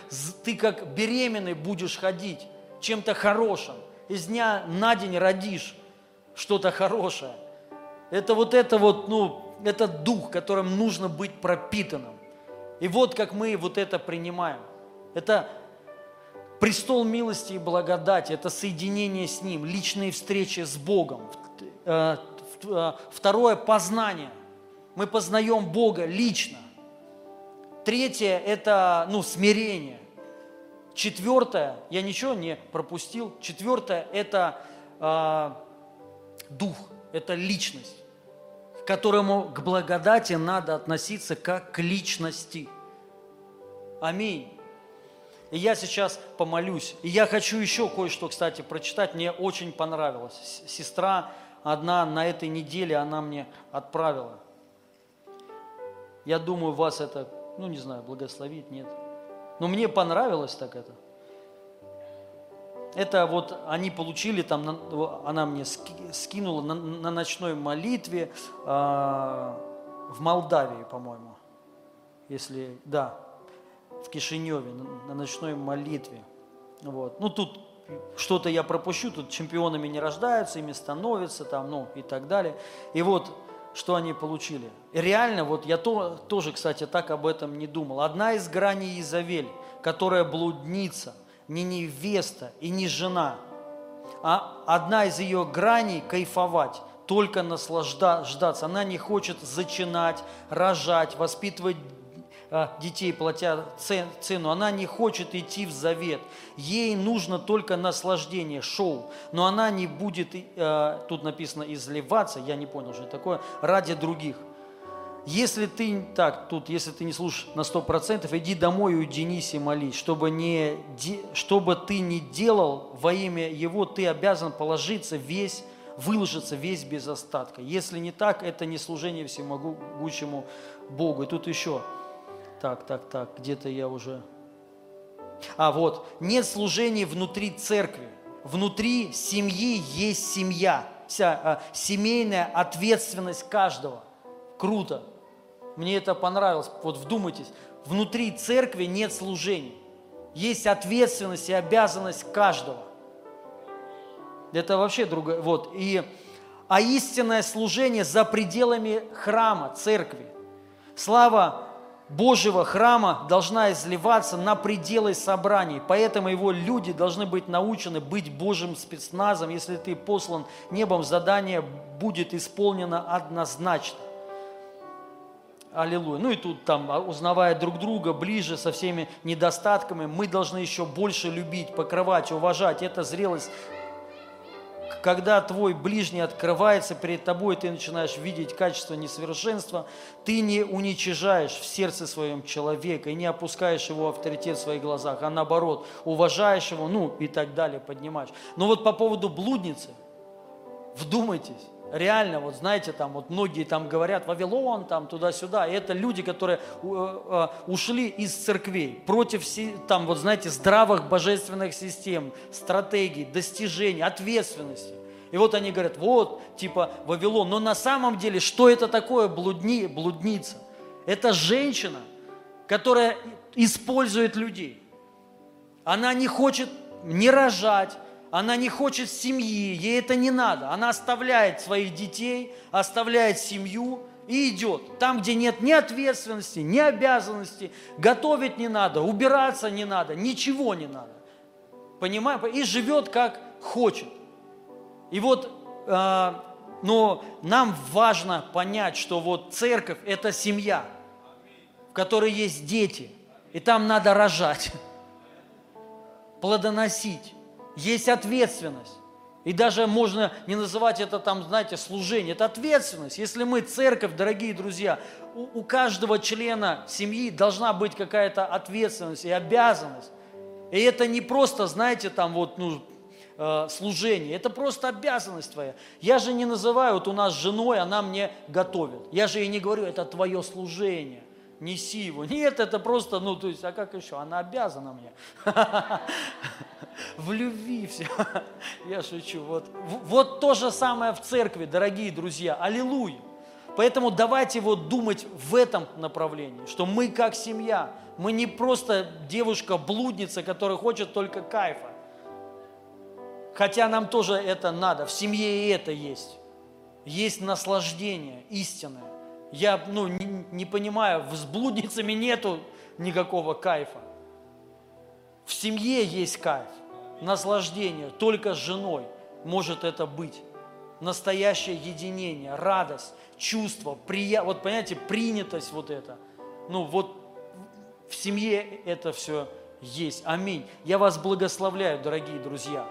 ты как беременный будешь ходить чем-то хорошим, из дня на день родишь что-то хорошее. Это вот это вот, ну, это дух, которым нужно быть пропитанным. И вот как мы вот это принимаем. Это престол милости и благодати, это соединение с Ним, личные встречи с Богом. Второе – познание. Мы познаем Бога лично. Третье – это, ну, смирение. Четвертое, я ничего не пропустил, четвертое – это э, дух, это личность, к которому к благодати надо относиться как к личности. Аминь. И я сейчас помолюсь. И я хочу еще кое-что, кстати, прочитать. Мне очень понравилось. Сестра одна на этой неделе, она мне отправила. Я думаю, вас это, ну не знаю, благословит, нет. Но мне понравилось так это. Это вот они получили, там, она мне скинула на, на ночной молитве э, в Молдавии, по-моему. Если, да, в Кишиневе, на, на ночной молитве. Вот. Ну, тут что-то я пропущу, тут чемпионами не рождаются, ими становятся, там, ну, и так далее. И вот, что они получили. И реально, вот я то, тоже, кстати, так об этом не думал. Одна из граней Изавель, которая блудница, не невеста и не жена, а одна из ее граней – кайфовать, только наслаждаться. Она не хочет зачинать, рожать, воспитывать детей, платя цену. Она не хочет идти в завет. Ей нужно только наслаждение, шоу. Но она не будет, э, тут написано, изливаться, я не понял, что это такое, ради других. Если ты, так, тут, если ты не слушаешь на сто процентов, иди домой и уединись и молись. Чтобы не, чтобы ты не делал во имя Его, ты обязан положиться весь, выложиться весь без остатка. Если не так, это не служение всемогущему Богу. И тут еще... Так, так, так, где-то я уже... А, вот. Нет служения внутри церкви. Внутри семьи есть семья. Вся а, семейная ответственность каждого. Круто. Мне это понравилось. Вот вдумайтесь. Внутри церкви нет служения. Есть ответственность и обязанность каждого. Это вообще другое. Вот. И... А истинное служение за пределами храма, церкви. Слава Божьего храма должна изливаться на пределы собраний, поэтому его люди должны быть научены быть Божьим спецназом. Если ты послан небом, задание будет исполнено однозначно. Аллилуйя. Ну и тут, там, узнавая друг друга ближе со всеми недостатками, мы должны еще больше любить, покрывать, уважать. Это зрелость. Когда твой ближний открывается перед тобой, ты начинаешь видеть качество несовершенства, ты не уничижаешь в сердце своем человека и не опускаешь его авторитет в своих глазах, а наоборот, уважаешь его, ну и так далее, поднимаешь. Но вот по поводу блудницы, вдумайтесь, реально, вот знаете, там вот многие там говорят, Вавилон, там туда-сюда, и это люди, которые ушли из церквей, против, там вот знаете, здравых божественных систем, стратегий, достижений, ответственности. И вот они говорят, вот, типа, Вавилон. Но на самом деле, что это такое блудни, блудница? Это женщина, которая использует людей. Она не хочет не рожать, она не хочет семьи, ей это не надо. Она оставляет своих детей, оставляет семью и идет. Там, где нет ни ответственности, ни обязанности, готовить не надо, убираться не надо, ничего не надо. Понимаете? И живет как хочет. И вот, э, но нам важно понять, что вот церковь – это семья, в которой есть дети, и там надо рожать. плодоносить. Есть ответственность. И даже можно не называть это там, знаете, служение. Это ответственность. Если мы церковь, дорогие друзья, у, у каждого члена семьи должна быть какая-то ответственность и обязанность. И это не просто, знаете, там вот, ну, э, служение. Это просто обязанность твоя. Я же не называю, вот у нас с женой, она мне готовит. Я же ей не говорю, это твое служение. Неси его. Нет, это просто, ну, то есть, а как еще? Она обязана мне. В любви все. Я шучу. Вот. Вот то же самое в церкви, дорогие друзья. Аллилуйя. Поэтому давайте вот думать в этом направлении, что мы как семья, мы не просто девушка-блудница, которая хочет только кайфа. Хотя нам тоже это надо. В семье и это есть. Есть наслаждение истинное. Я ну, не, не понимаю, с блудницами нету никакого кайфа. В семье есть кайф, наслаждение, только с женой может это быть. Настоящее единение, радость, чувство, прия... вот понимаете, принятость вот это. Ну вот в семье это все есть. Аминь. Я вас благословляю, дорогие друзья.